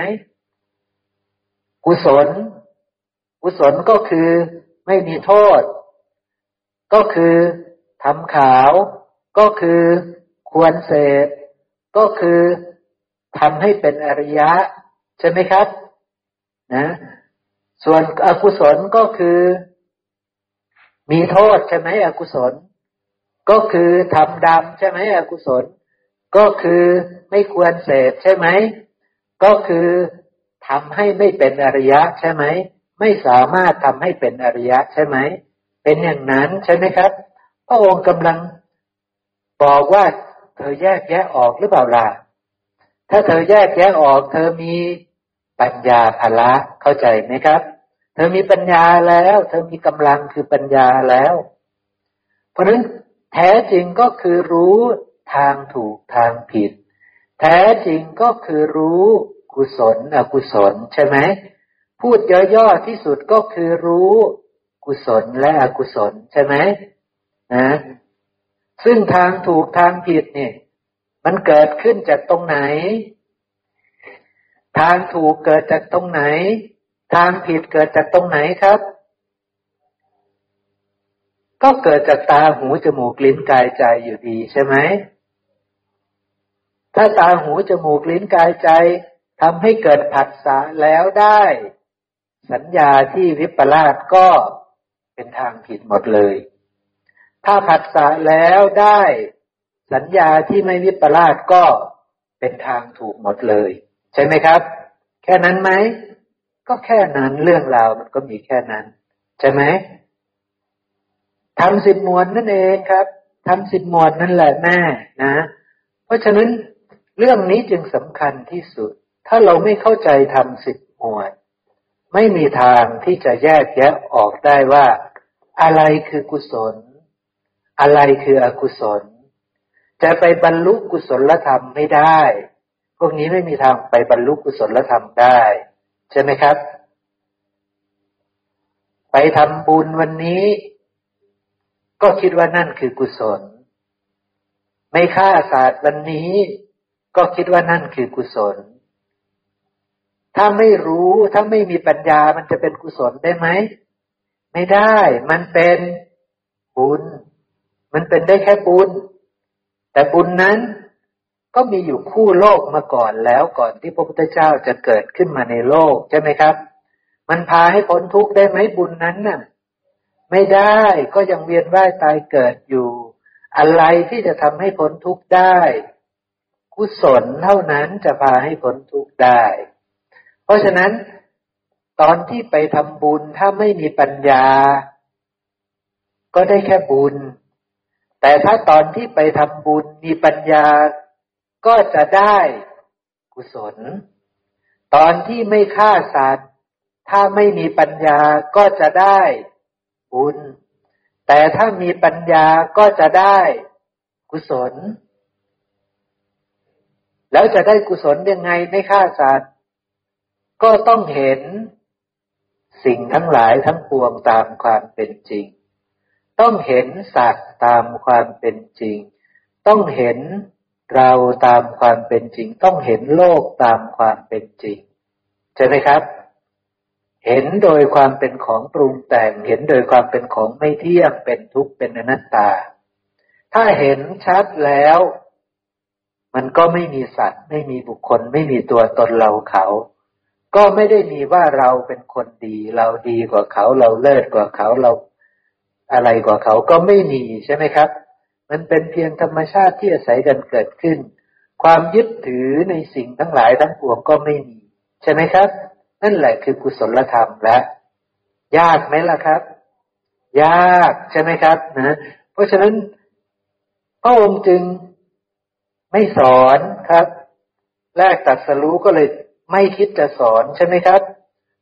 กุศลก็คือไม่มีโทษก็คือทำขาวก็คือควรเสพก็คือทำให้เป็นอริยะใช่ไหมครับนะส่วนอกุศลก็คือมีโทษใช่ไหมอกุศลก็คือทำดำใช่ไหมอกุศล ก็คือไม่ควรเสพใช่ไหมก็คือทำให้ไม่เป็นอริยะใช่ไหมไม่สามารถทำให้เป็นอริยะใช่ไหมเป็นอย่างนั้นใช่ไหมครับพระองค์กำลังบอกว่าเธอแยกแยะออกหรือเปล่าล่ะถ้าเธอแยกแยะออกเธอมีปัญญาพละเข้าใจไหมครับเธอมีปัญญาแล้วเธอมีกำลังคือปัญญาแล้วเพราะนั้นแท้จริงก็คือรู้ทางถูกทางผิดแท้จริงก็คือรู้กุศลอกุศลใช่ไหมพูดย่อๆที่สุดก็คือรู้กุศลและอกุศลใช่ไหมนะซึ่งทางถูกทางผิดเนี่ยมันเกิดขึ้นจากตรงไหนทางถูกเกิดจากตรงไหนทางผิดเกิดจากตรงไหนครับก็เกิดจากตาหูจมูกลิ้นกายใจอยู่ดีใช่ไหมถ้าตาหูจมูกลิ้นกายใจทำให้เกิดผัสสะแล้วได้สัญญาที่วิปลาสก็เป็นทางผิดหมดเลยถ้าผัสสะแล้วได้สัญญาที่ไม่วิปลาสก็เป็นทางถูกหมดเลยใช่ไหมครับแค่นั้นไหมก็แค่นั้นเรื่องราวมันก็มีแค่นั้นใช่ไหมทำสิบหมวดนั่นเองครับทำสิบหมวดนั่นแหละแม่นะเพราะฉะนั้นเรื่องนี้จึงสำคัญที่สุดถ้าเราไม่เข้าใจทำสิบหมวดไม่มีทางที่จะแยกแยะออกได้ว่าอะไรคือกุศลอะไรคืออกุศลจะไปบรรลุกุศลธรรมไม่ได้พวกนี้ไม่มีทางไปบรรลุกุศลธรรมได้ใช่ไหมครับไปทำบุญวันนี้ก็คิดว่านั่นคือกุศลไม่ฆ่าสัตว์วันนี้ก็คิดว่านั่นคือกุศลถ้าไม่รู้ถ้าไม่มีปัญญามันจะเป็นกุศลได้ไหมไม่ได้มันเป็นบุญมันเป็นได้แค่บุญแต่บุญนั้นก็มีอยู่คู่โลกมาก่อนแล้วก่อนที่พระพุทธเจ้าจะเกิดขึ้นมาในโลกใช่ไหมครับมันพาให้พ้นทุกข์ได้ไหมบุญนั้นน่ะไม่ได้ก็ยังเวียนว่ายตายเกิดอยู่อะไรที่จะทำให้พ้นทุกข์ได้กุศลเท่านั้นจะพาให้พ้นทุกข์ได้เพราะฉะนั้นตอนที่ไปทำบุญถ้าไม่มีปัญญาก็ได้แค่บุญแต่ถ้าตอนที่ไปทำบุญมีปัญญาก็จะได้กุศลตอนที่ไม่ฆ่าสัตว์ถ้าไม่มีปัญญาก็จะได้บุญแต่ถ้ามีปัญญาก็จะได้กุศลแล้วจะได้กุศลยังไงไม่ฆ่าสัตว์ก็ต้องเห็นสิ่งทั้งหลายทั้งปวงตามความเป็นจริงต้องเห็นสัตว์ตามความเป็นจริงต้องเห็นเราตามความเป็นจริงต้องเห็นโลกตามความเป็นจริงใช่ไหมครับเห็นโดยความเป็นของปรุงแต่งเห็นโดยความเป็นของไม่เที่ยงเป็นทุกข์เป็นอนัตตาถ้าเห็นชัดแล้วมันก็ไม่มีสัตว์ไม่มีบุคคลไม่มีตัวตนเราเขาก็ไม่ได้มีว่าเราเป็นคนดีเราดีกว่าเขาเราเลิศกว่าเขาเราอะไรกว่าเขาก็ไม่มีใช่ไหมครับมันเป็นเพียงธรรมชาติที่อาศัยกันเกิดขึ้นความยึดถือในสิ่งทั้งหลายทั้งปวงก็ไม่มีใช่ไหมครับนั่นแหละคือกุศลธรรมและยากไหมล่ะครับยากใช่ไหมครับนะเพราะฉะนั้นพระองค์จึงไม่สอนครับแรกตรัสรู้ก็เลยไม่คิดจะสอนใช่ไหมครับ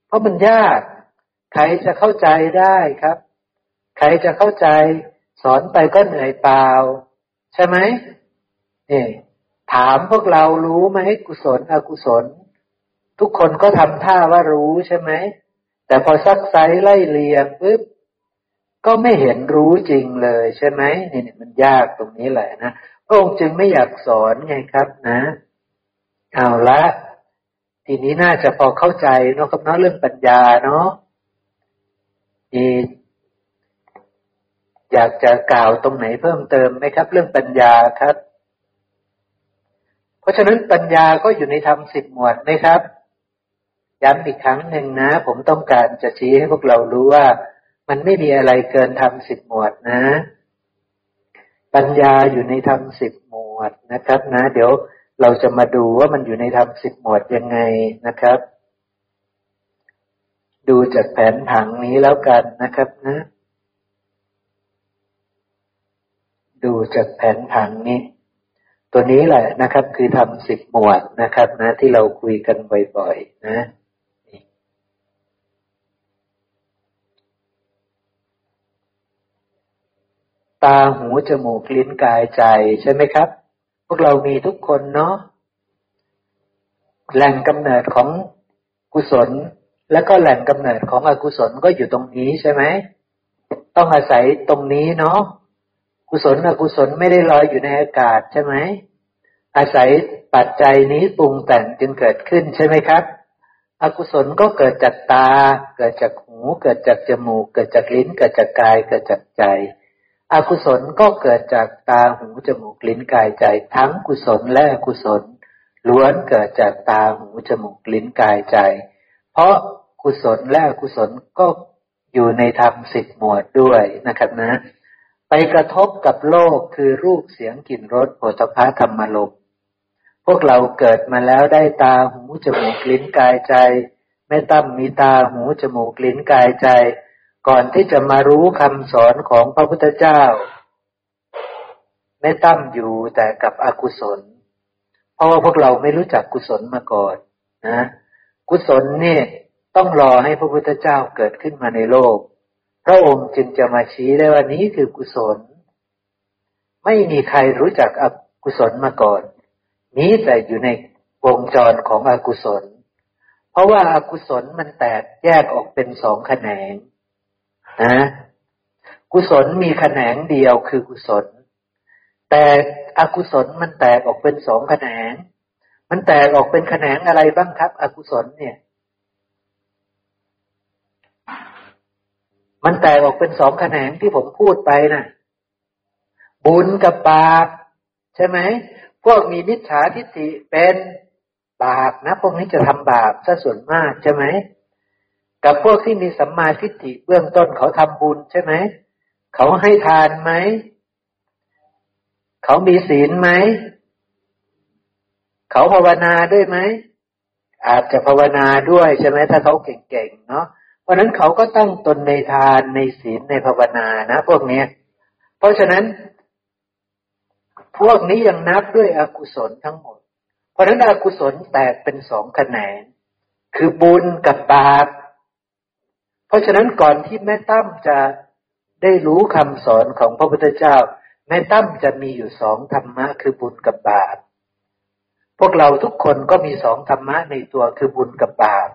เพราะมันยากใครจะเข้าใจได้ครับใครจะเข้าใจสอนไปก็เหนื่อยเปล่าใช่ไหมนี่ถามพวกเรารู้ไหมกุศลอกุศลทุกคนก็ทำท่าว่ารู้ใช่ไหมแต่พอซักไซไล่เลียงปุ๊บก็ไม่เห็นรู้จริงเลยใช่ไหมนี่มันยากตรงนี้แหละนะพระองค์จึงไม่อยากสอนไงครับนะเอาละทีนี้น่าจะพอเข้าใจเนาะครับเนาะเรื่องปัญญาเนาะนี่อยากจะกล่าวตรงไหนเพิ่มเติมไหมครับเรื่องปัญญาครับเพราะฉะนั้นปัญญาก็อยู่ในธรรมสิบหมวดไหมครับย้ำอีกครั้งหนึ่งนะผมต้องการจะชี้ให้พวกเรารู้ว่ามันไม่มีอะไรเกินธรรมสิบหมวดนะปัญญาอยู่ในธรรมสิบหมวด วดนะครับนะเดี๋ยวเราจะมาดูว่ามันอยู่ในธรรม10หมวดยังไงนะครับดูจากแผนผังนี้แล้วกันนะครับนะดูจากแผนผังนี้ตัวนี้แหละนะครับคือธรรม10หมวดนะครับนะที่เราคุยกันบ่อยๆนะตาหูจมูกลิ้นกายใจใช่ไหมครับพวกเรามีทุกคนเนาะแหล่งกำเนิดของกุศลแล้วก็แหล่งกำเนิดของอกุศลก็อยู่ตรงนี้ใช่ไหมต้องอาศัยตรงนี้เนาะกุศลอกุศลไม่ได้ลอยอยู่ในอากาศใช่ไหมอาศัยปัจจัยนี้ปรุงแต่งจึงเกิดขึ้นใช่ไหมครับอกุศลก็เกิดจากตาเกิดจากหูเกิดจากจมูกเกิดจากลิ้นเกิดจากกายเกิดจากใจอกุศลก็เกิดจากตาหูจมูกลิ้นกายใจทั้งกุศลและอกุศลล้วนเกิดจากตาหูจมูกลิ้นกายใจเพราะกุศลและอกุศลก็อยู่ในธรรม10หมวดด้วยนะครับนะไปกระทบกับโลกคือรูปเสียงกลิ่นรสโผฏฐัพพะธรรมารมณ์พวกเราเกิดมาแล้วได้ตาหูจมูกลิ้นกายใจแม่ตั้มมีตาหูจมูกลิ้นกายใจก่อนที่จะมารู้คำสอนของพระพุทธเจ้าแม่ตั้มอยู่แต่กับอกุศลเพราะว่าพวกเราไม่รู้จักกุศลมาก่อนนะกุศลนี่ต้องรอให้พระพุทธเจ้าเกิดขึ้นมาในโลกพระองค์จึงจะมาชี้ได้ว่านี้คือกุศลไม่มีใครรู้จักอกุศลมาก่อนนี้แต่อยู่ในวงจรของอกุศลเพราะว่าอกุศลมันแตกแยกออกเป็น2แขนงนะกุศลมีแขนงเดียวคือกุศลแต่อกุศลมันแตกออกเป็น2แขนงมันแตกออกเป็นแขนงอะไรบ้างครับอกุศลเนี่ยมันแตกออกเป็น2แขนงที่ผมพูดไปนะบุญกับบาปใช่ไหมพวกมีมิจฉาทิฏฐิเป็นบาปนะพวกนี้จะทำบาปซะส่วนมากใช่ไหมกับพวกที่มีสัมมาทิฏฐิเบื้องต้นเขาทำบุญใช่ไหมเขาให้ทานไหมเขามีศีลไหมเขาภาวนาด้วยไหมอาจจะภาวนาด้วยใช่ไหมถ้าเขาเก่งๆเนาะเพราะนั้นเขาก็ตั้งตนในทานในศีลในภาวนานะพวกนี้เพราะฉะนั้นพวกนี้ยังนับด้วยอกุศลทั้งหมดเพราะฉะนั้นอกุศลแตกเป็น2แขนงคือบุญกับบาปเพราะฉะนั้นก่อนที่แม่ตั้มจะได้รู้คำสอนของพระพุทธเจ้าแม่ตั้มจะมีอยู่2ธรรมะคือบุญกับบาปพวกเราทุกคนก็มี2ธรรมะในตัวคือบุญกับบาป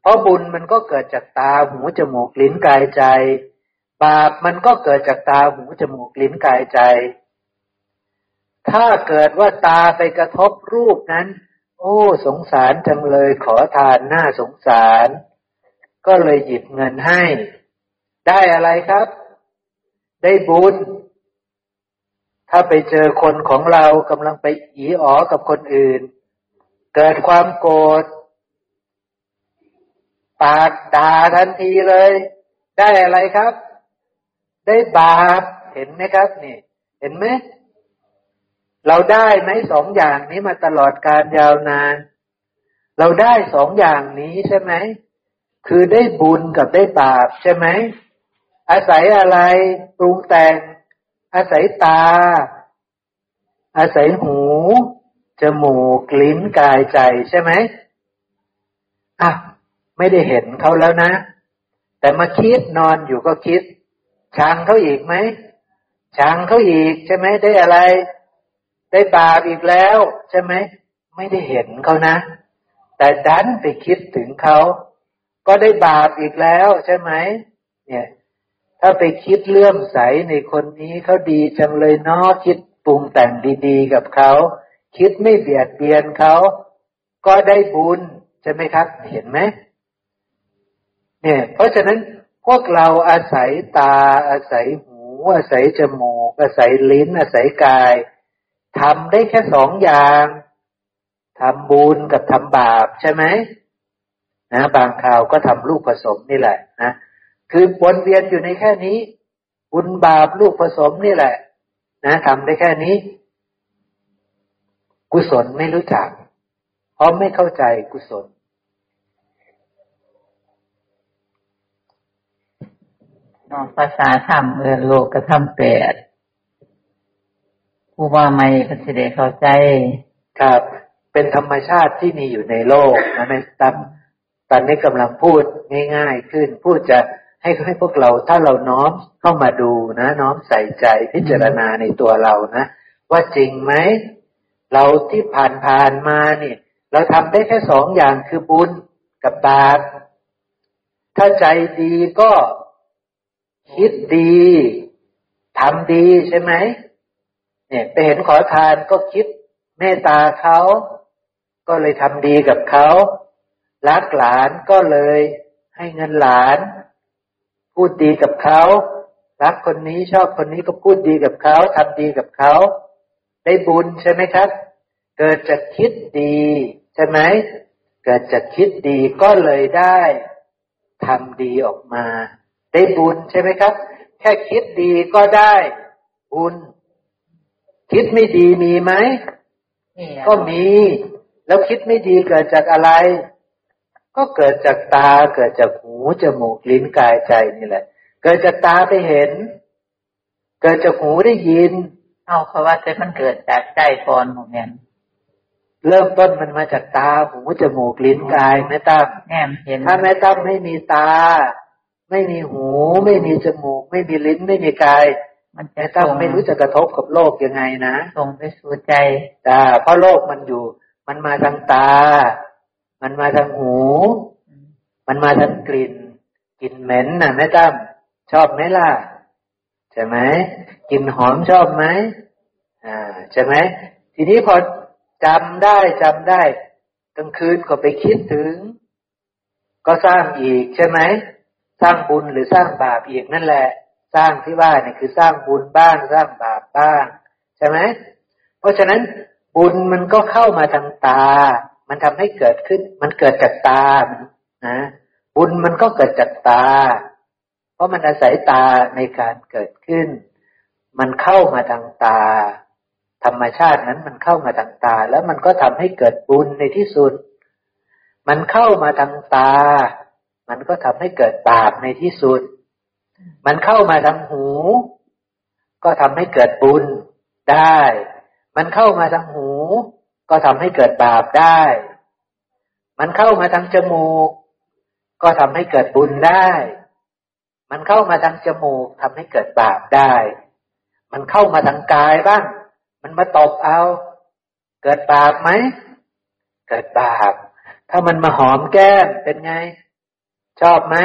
เพราะบุญมันก็เกิดจากตาหูจมูกลิ้นกายใจบาปมันก็เกิดจากตาหูจมูกลิ้นกายใจถ้าเกิดว่าตาไปกระทบรูปนั้นโอ้สงสารจังเลยขอทานน่าสงสารก็เลยหยิบเงินให้ได้อะไรครับได้บุญถ้าไปเจอคนของเรากำลังไปอีอ๋อกับคนอื่นเกิดความโกรธปากด่าทันทีเลยได้อะไรครับได้บาปเห็นไหมครับนี่เห็นไหมเราได้ไหม2อย่างนี้มาตลอดการยาวนานเราได้2อย่างนี้ใช่ไหมคือได้บุญกับได้บาปใช่ไหมอาศัยอะไรปรุงแต่งอาศัยตาอาศัยหูจมูกลิ้นกายใจใช่ไหมอ่ะไม่ได้เห็นเขาแล้วนะแต่มาคิดนอนอยู่ก็คิดชังเขาอีกไหมชังเขาอีกใช่ไหมได้อะไรได้บาปอีกแล้วใช่ไหมไม่ได้เห็นเขานะแต่ดันไปคิดถึงเขาก็ได้บาปอีกแล้วใช่ไหมเนี่ยถ้าไปคิดเลื่อมใสในคนนี้เขาดีจังเลยเนาะคิดปรุงแต่งดีๆกับเขาคิดไม่เบียดเบียนเขาก็ได้บุญใช่ไหมครับเห็นไหมเนี่ยเพราะฉะนั้นพวกเราอาศัยตาอาศัยหูอาศัยจมูกอาศัยลิ้นอาศัยกายทำได้แค่2อย่างทำบุญกับทำบาปใช่ไหมนะบางคราวก็ทำลูกผสมนี่แหละนะคือวนเวียนอยู่ในแค่นี้บุญบาปลูกผสมนี่แหละนะทำได้แค่นี้ กุศลไม่รู้จักเพราะไม่เข้าใจกุศลนอกภาษาธรรมเออโลกธรรมแปดผู้ว่าไม่พัฒนาเข้าใจครับเป็นธรรมชาติที่มีอยู่ในโลกนะแม่ตั้มตอนนี้กำลังพูดง่ายๆขึ้นพูดจะให้พวกเราถ้าเราน้อมเข้ามาดูนะน้อมใส่ใจพิจารณาในตัวเรานะว่าจริงไหมเราที่ผ่านมานี่เราทำได้แค่สองอย่างคือบุญกับบาปถ้าใจดีก็คิดดีทำดีใช่ไหมเนี่ยไปเห็นขอทานก็คิดเมตตาเขาก็เลยทำดีกับเขารักหลานก็เลยให้เงินหลานพูดดีกับเขารักคนนี้ชอบคนนี้ก็พูดดีกับเขาทำดีกับเขาได้บุญใช่ไหมครับเกิดจากคิดดีใช่ไหมเกิดจากคิดดีก็เลยได้ทำดีออกมาได้บุญใช่ไหมครับแค่คิดดีก็ได้บุญคิดไม่ดีมีไหมก็มีแล้วคิดไม่ดีเกิดจากอะไรก็เกิดจากตาเกิดจากหูจมูกลิ้นกายใจนี่แหละเกิดจากตาไปเห็นเกิดจากหูได้ยินเอาคำว่าแต่มันเกิดจากใจก่อนผมเนี่ยเริ่มต้นมันมาจากตาหูจมูกลิ้นกายแม่ตั้มถ้าแม่ตั้มไม่มีตาไม่มีหูไม่มีจมูกไม่มีลิ้นไม่มีกายมันแม่ตั้มไม่รู้จะกระทบกับโลกยังไงนะส่งไปสู่ใจเพราะโลกมันอยู่มันมาทางตามันมาทางหูมันมาทางกลิ่นกลิ่นเหม็นน่ะแม่ตั้มชอบไหมล่ะใช่ไหมกลิ่นหอมชอบไหมใช่ไหมทีนี้พอจำได้กลางคืนก็ไปคิดถึงก็สร้างอีกใช่ไหมสร้างบุญหรือสร้างบาปอีกนั่นแหละสร้างที่ว่าเนี่ยคือสร้างบุญบ้างสร้างบาปบ้างใช่ไหมเพราะฉะนั้นบุญมันก็เข้ามาทางตามันทำให้เกิดขึ้นมันเกิดจากตานะบุญมันก็เกิดจากตาเพราะมันอาศัยตาในการเกิดขึ้นมันเข้ามาทางตาธรรมชาตินั้นมันเข้ามาทางตาแล้วมันก็ทำให้เกิดบุญในที่สุดมันเข้ามาทางตามันก็ทำให้เกิดบาปในที่สุดมันเข้ามาทางหูก็ทำให้เกิดบุญได้มันเข้ามาทางหูก็ทำให้เกิดบาปได้มันเข้ามาทางจมูกก็ทำให้เกิดบุญได้มันเข้ามาทางจมูกทำให้เกิดบาปได้มันเข้ามาทางกายบ้างมันมาตบเอาเกิดบาปไหมเกิดบาปถ้ามันมาหอมแก้มเป็นไงชอบไหม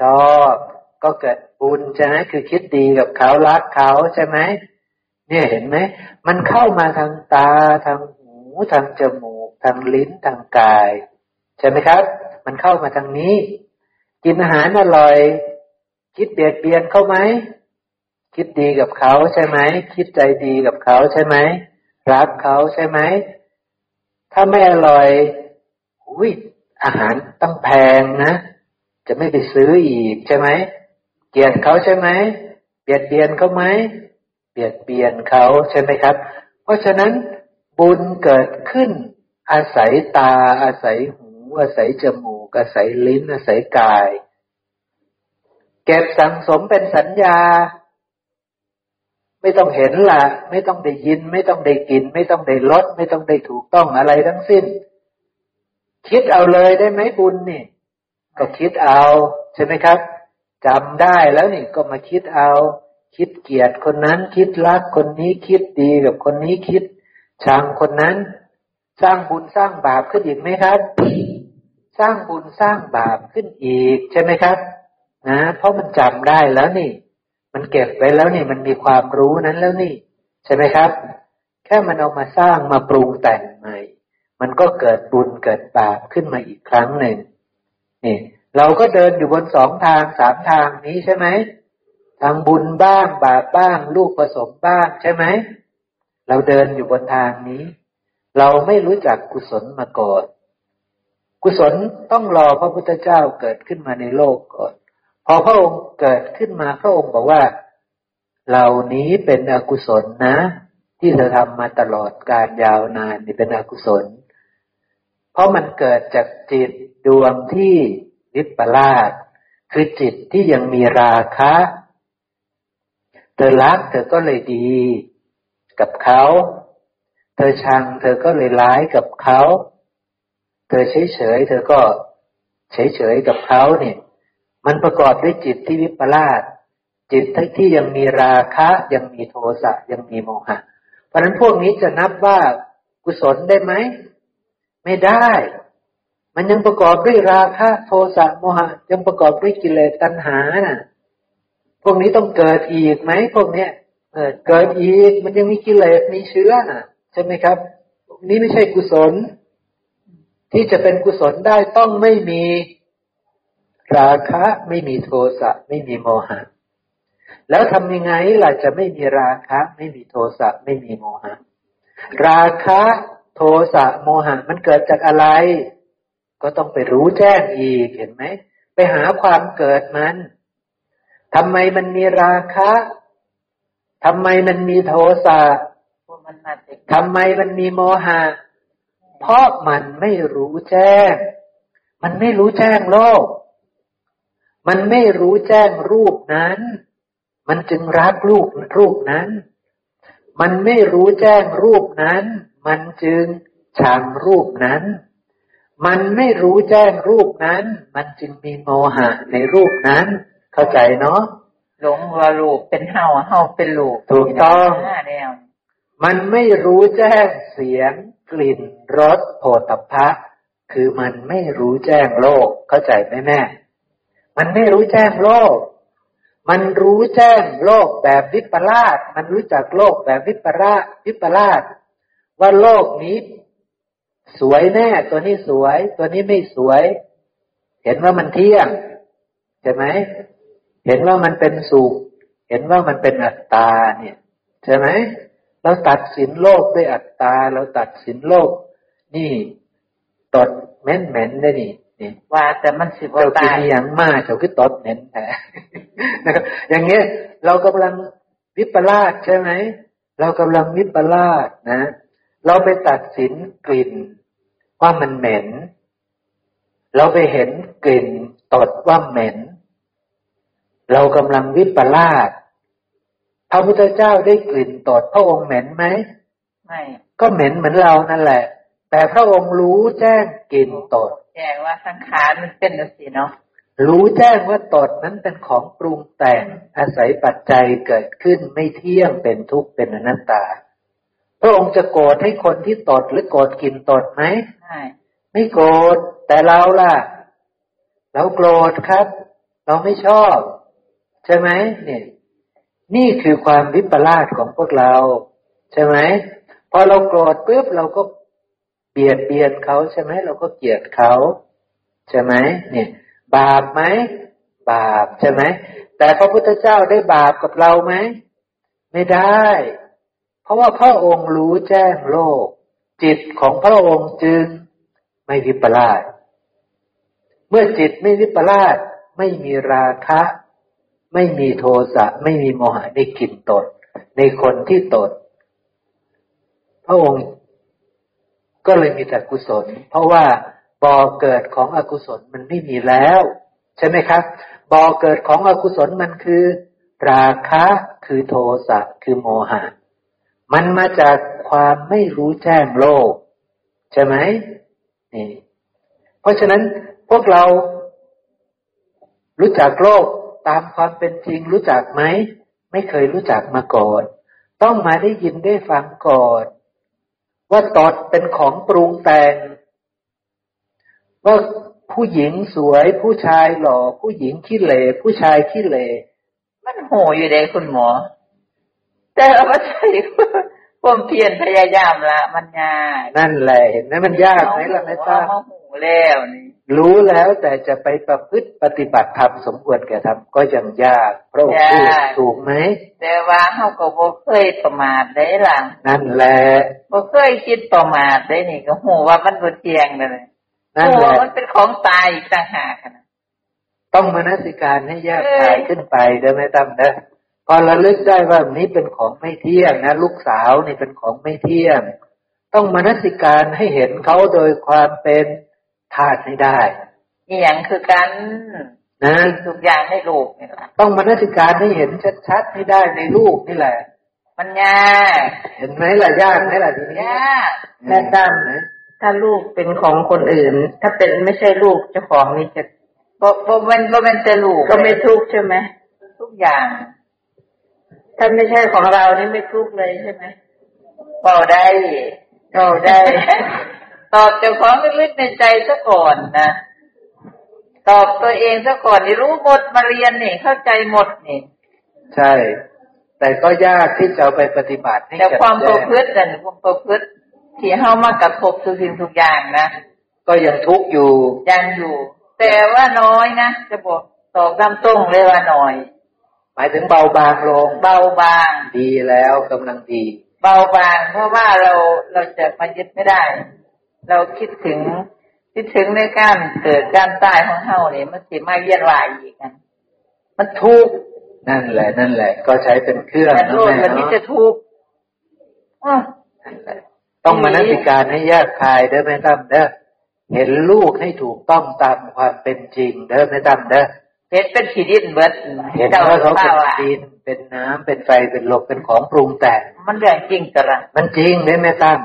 ชอบก็เกิดบุญใช่ไหมคือคิดดีกับเขารักเขาใช่ไหมเนี่ยเห็นไหมมันเข้ามาทางตาทางหูทางจมูกทางลิ้นทางกายใช่ไหมครับมันเข้ามาทางนี้กินอาหารอร่อยคิดเบียดเบียนเขาไหมคิดดีกับเขาใช่ไหมคิดใจดีกับเขาใช่ไหมรักเขาใช่ไหมถ้าไม่อร่อยอุ้ยอาหารต้องแพงนะจะไม่ไปซื้ออีกใช่ไหมเกลียดเขาใช่ไหมเบียดเบียนเขาไหมเบียดเบียนเขาใช่ไหมครับเพราะฉะนั้นบุญเกิดขึ้นอาศัยตาอาศัยหูอาศัยจมูกอาศัยลิ้นอาศัยกายเก็บสังสมเป็นสัญญาไม่ต้องเห็นล่ะไม่ต้องได้ยินไม่ต้องได้กลิ่นไม่ต้องได้รสไม่ต้องได้ถูกต้องอะไรทั้งสิ้นคิดเอาเลยได้ไหมบุญนี่ก็คิดเอาใช่ไหมครับจำได้แล้วนี่ก็มาคิดเอาคิดเกลียดคนนั้นคิดรักคนนี้คิดดีกับคนนี้คิดชังคนนั้นสร้างบุญสร้างบาปขึ้นอีกไหมครับสร้างบุญสร้างบาปขึ้นอีกใช่ไหมครับนะเพราะมันจำได้แล้วนี่มันเก็บไว้แล้วนี่มันมีความรู้นั้นแล้วนี่ใช่ไหมครับแค่มันเอามาสร้างมาปรุงแต่งใหม่มันก็เกิดบุญเกิดบาปขึ้นมาอีกครั้งหนึ่งนี่เราก็เดินอยู่บนสองทางสามทางนี้ใช่ไหมทางบุญบ้างบาปบ้างลูกผสมบ้างใช่ไหมเราเดินอยู่บนทางนี้เราไม่รู้จักกุศลมาก่อนกุศลต้องรอพระพุทธเจ้าเกิดขึ้นมาในโลกก่อนพอพระองค์เกิดขึ้นมาพระองค์บอกว่าเหล่านี้เป็นอกุศลนะ ที่เราทำมาตลอดการยาวนานนี่เป็นอกุศลเพราะมันเกิดจากจิตดวงที่วิปลาสคือจิตที่ยังมีราคะเธอรักเธอก็เลยดีกับเขาเธอชังเธอก็เลยร้ายกับเขาเธอเฉยๆเธอก็เฉยๆกับเขาเนี่ยมันประกอบด้วยจิตที่วิปลาสจิตที่ยังมีราคะยังมีโทสะยังมีโมหะเพราะฉะนั้นพวกนี้จะนับว่ากุศลได้ไหมไม่ได้มันยังประกอบด้วยราคะโทสะโมหะยังประกอบด้วยกิเลสตัณหาน่ะพวกนี้ต้องเกิดอีกไหมพวกเนี้ยเกิดอีกมันยังมีกิเลสมีเชื้อน่ะใช่ไหมครับนี่ไม่ใช่กุศลที่จะเป็นกุศลได้ต้องไม่มีราคะไม่มีโทสะไม่มีโมหะแล้วทำยังไงล่ะจะไม่มีราคะไม่มีโทสะไม่มีโมหะราคะโทสะโมหะมันเกิดจากอะไรก็ต้องไปรู้แจ้งอีกเห็นไหมไปหาความเกิดมันทำไมมันมีราคะทำไมมันมีโทสะทำไมมันมีโมหะเพราะมันไม่รู้แจ้งมันไม่รู้แจ้งโลกมันไม่รู้แจ้งรูปนั้นมันจึงรักรูปนั้นมันไม่รู้แจ้งรูปนั้นมันจึงชังรูปนั้นมันไม่รู้แจ้งรูปนั้นมันจึงมีโมหะในรูปนั้นเข้าใจเนาะหลงว่ารูปเป็นเฮาเฮาเป็นรูปถูกต้องมันไม่รู้แจ้งเสียงกลิ่นรสโผฏฐัพพะคือมันไม่รู้แจ้งโลกเข้าใจไหมแม่มันไม่รู้แจ้งโลกมันรู้แจ้งโลกแบบวิปลาสมันรู้จักโลกแบบวิปลาสว่าโลกนี้สวยแน่ตัวนี้สวยตัวนี้ไม่สวยเห็นว่ามันเที่ยงใช่ไหมเห็นว่ามันเป็นสุขเห็นว่ามันเป็นอัตตาเนี่ยใช่ไหมเราตัดสินโลกด้วยอัตตาเราตัดสินโลกนี่ตดแม่นแม่นได้นี่ว่าแต่มันสิบว่าตายอย่างมากเขาคือตดแม่นแท้นะครับอย่างเงี้ยเรากำลังวิปลาสใช่ไหมเรากำลังวิปลาสนะเราไปตัดสินกลิ่นว่ามันเหม็นเราไปเห็นกลิ่นตดว่าเหม็นเรากำลังวิปลาสพระพุทธเจ้าได้กลิ่นตดพระองค์เหม็นไหมไม่ก็เหม็นเหมือนเรานั่นแหละแต่พระองค์รู้แจ้งกลิ่นตดแจ้งว่าสังขารมันเป็นอะไรสิเนาะรู้แจ้งว่าตดนั้นเป็นของปรุงแต่งอาศัยปัจจัยเกิดขึ้นไม่เที่ยงเป็นทุกข์เป็นอนัตตาพระองค์จะโกรธให้คนที่ตดหรือโกรธกินตดไหมไม่โกรธแต่เราล่ะเราโกรธครับเราไม่ชอบใช่ไหมนี่คือความวิปลาสของพวกเราใช่ไหมพอเราโกรธปุ๊บเราก็เบียดเขาใช่ไหมเราก็เกลียดเขาใช่ไหมเนี่ยบาปไหมบาปใช่ไหมแต่พระพุทธเจ้าได้บาปกับเราไหมไม่ได้เพราะว่าพระองค์รู้แจ้งโลกจิตของพระองค์จึงไม่วิปลาสเมื่อจิตไม่วิปลาสไม่มีราคะไม่มีโทสะไม่มีโมหะในกลิ่นตดในคนที่ตดพระองค์ก็เลยมีแต่กุศลเพราะว่าบ่อเกิดของอกุศลมันไม่มีแล้วใช่ไหมครับบ่อเกิดของอกุศลมันคือราคะคือโทสะคือโมหะมันมาจากความไม่รู้แจ้งโลกใช่ไหมนี่เพราะฉะนั้นพวกเรารู้จักโลกตามความเป็นจริงรู้จักไหมไม่เคยรู้จักมาก่อนต้องมาได้ยินได้ฟังก่อนว่าตดเป็นของปรุงแต่งว่าผู้หญิงสวยผู้ชายหล่อผู้หญิงขี้เหร่ผู้ชายขี้เหร่มันโหอยู่เลยคุณหมอแต่ว่าใช่ความเพียรพยายามละมันยากนั่นแหละเห็นไหมมันยากไหมล่ะแม่ตารู้แล้วแต่จะไปประพฤติปฏิบัติธรรมสมควรแก่ธรรมก็ยังยากเพราะพูดถูกไหมแต่ว่าเขาก็บ่เคยประมาทได้ล่ะนั่นแหละบ่เคยคิดประมาทได้นี่ก็โหว่ามันบ่เที่ยงนั่นแหละโหมันเป็นของตายอีกต่างหากต้องมนสิการให้แยกกายขึ้นไปเด้อแม่ตั้มเด้อ พอระลึกได้ว่านี้เป็นของไม่เที่ยงนะลูกสาวนี่เป็นของไม่เที่ยงต้องมนสิการให้เห็นเขาโดยความเป็นธาตุให้ได้นี่อย่างคือการนะทุกอย่างให้ลูกนี่แหละต้องมนสิการให้เห็นชัดๆให้ได้ในลูกนี่แหละมันยากเห็นไหมล่ะยากไหมล่ะทีนี้ยากแม่ตั้มถ้าลูกเป็นของคนอื่นถ้าเป็นไม่ใช่ลูกเจ้าของนี่จะบ่เป็นแต่ลูกก็ไม่ทุกข์ใช่ไหมทุกอย่างถ้าไม่ใช่ของเรานี่ไม่ทุกข์เลยใช่ไหมเบาได้ตอบเจ้าของลึกในใจซะก่อนนะตอบตัวเองซะก่อนนี่รู้หมดมาเรียนนี่เข้าใจหมดนี่ใช่แต่ก็ยากที่จะไปปฏิบัติแต่ความประพฤตินั่นความประพฤติที่เข้ามากระทบทุกสิ่งทุกอย่างนะก็ยังทุกข์อยู่ยังอยู่แต่ว่าน้อยนะจะบอกตอบตามตรงเลยว่าน้อยหมายถึงเบาบางลงเบาบางดีแล้วกำลังดีเบาบางเพราะว่าเราจะมายึดไม่ได้เราคิดถึงในการเกิดการตายของเฮาเนี่ยมันสิมาเวียนว่ายอีกมันทุกข์นั่นแหละก็ใช้เป็นเครื่องนั่นแหละมันจะทุกข์ต้องมนสิการให้แยกคายเด้อแม่ตั้มเด้อเห็นลูกให้ถูกต้องตามความเป็นจริงเด้อแม่ตั้มเด้อเห็นเป็นขี้ดินเบิดเห็นว่าเขาเป็นดินเป็นน้ำเป็นไฟเป็นลมเป็นของปรุงแต่งมันเรื่องจริงกระมันจริงเลยแม่ตั้ม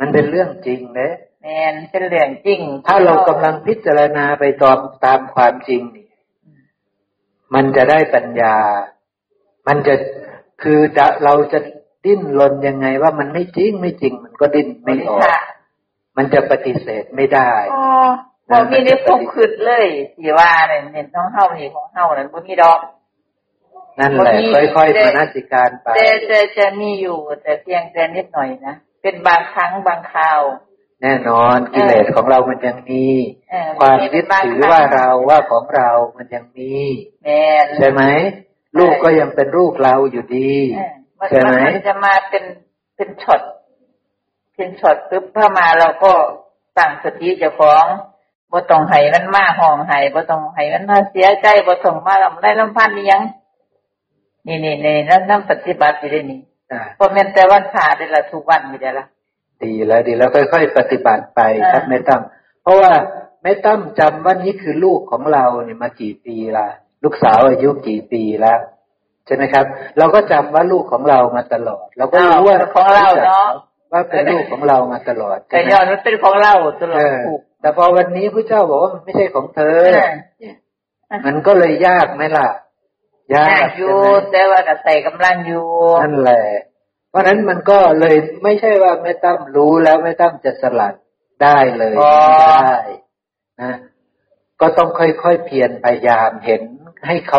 มันเป็นเรื่องจริงเลยแม่นเป็นเรื่องจริงถ้าเรากำลังพิจารณาไปตามความจริงนี่มันจะได้ปัญญามันจะคือเราจะดิ้นรนยังไงว่ามันไม่จริงมันก็ดิ้นไม่ออกมันจะปฏิเสธไม่ได้บ่มีในความคิดเลยสิว่าเนี่ยเนี่ยน้องเฮานี่ของเฮานั่นบ่มีดอกนั่นแหละค่อยๆมนสิการไปแต่จะมีอยู่แต่เพียงแต่นิดหน่อยนะเป็นบางครั้งบางคราวแน่นอนกิเลสของเรามันยังมีความยึดถือว่าเราว่าของเรามันยังมีใช่ไหมลูกก็ยังเป็นลูกเราอยู่ดีใช่ไหมมันจะมาเป็นช็อตเป็นช็อตปึ๊บถ้ามาเราก็ตั้งสติเจ้าของบ่ต้องให้มันมาห้องให้บ่ต้องให้มันมาเสียใจบ่ต้องมาลำไรลำพันนี่ยังนี่นั่นปฏิบัติได้นี่เพราะแม้แต่วันพระได้ละทุกวันมีได้ละดีแล้วค่อยๆปฏิบัติไปครับแม่ตั้มเพราะว่าแม่ตั้มจำว่านี้คือลูกของเราเนี่ยมากี่ปีละลูกสาวอายุกี่ปีแล้วใช่ไหมครับเราก็จำว่าลูกของเรามาตลอดเราก็รู้ว่าของเราเนาะว่าเป็นลูกของเรามาตลอดแต่ย้อนมันเป็นของเราตลอดแต่พอวันนี้พระเจ้าบอกว่ามันไม่ใช่ของเธอมันก็เลยยากไหมล่ะยากอยู่แต่ว่าก็ใส่กำลังอยู่นั่นแหละเพราะนั้นมันก็เลยไม่ใช่ว่าแม่ตั้มรู้แล้วแม่ตั้มจะสลัดได้เลยได้นะก็ต้องค่อยๆเพียรพยายามเห็นเข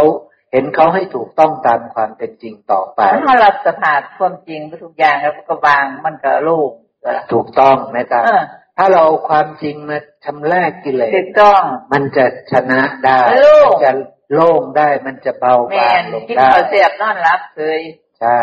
าให้ถูกต้องตามความเป็นจริงต่อไปถ้าเราสถานความจริงทุกอย่างแล้วก็วางมันก็โล่งถูกต้องแม่ตั้มถ้าเราความจริงมาชำระกิเลสถูกต้องมันจะชนะได้มันจะโล่งได้มันจะเบาบางลงได้มันกินข้าวเสียบนอนหลับเลยใช่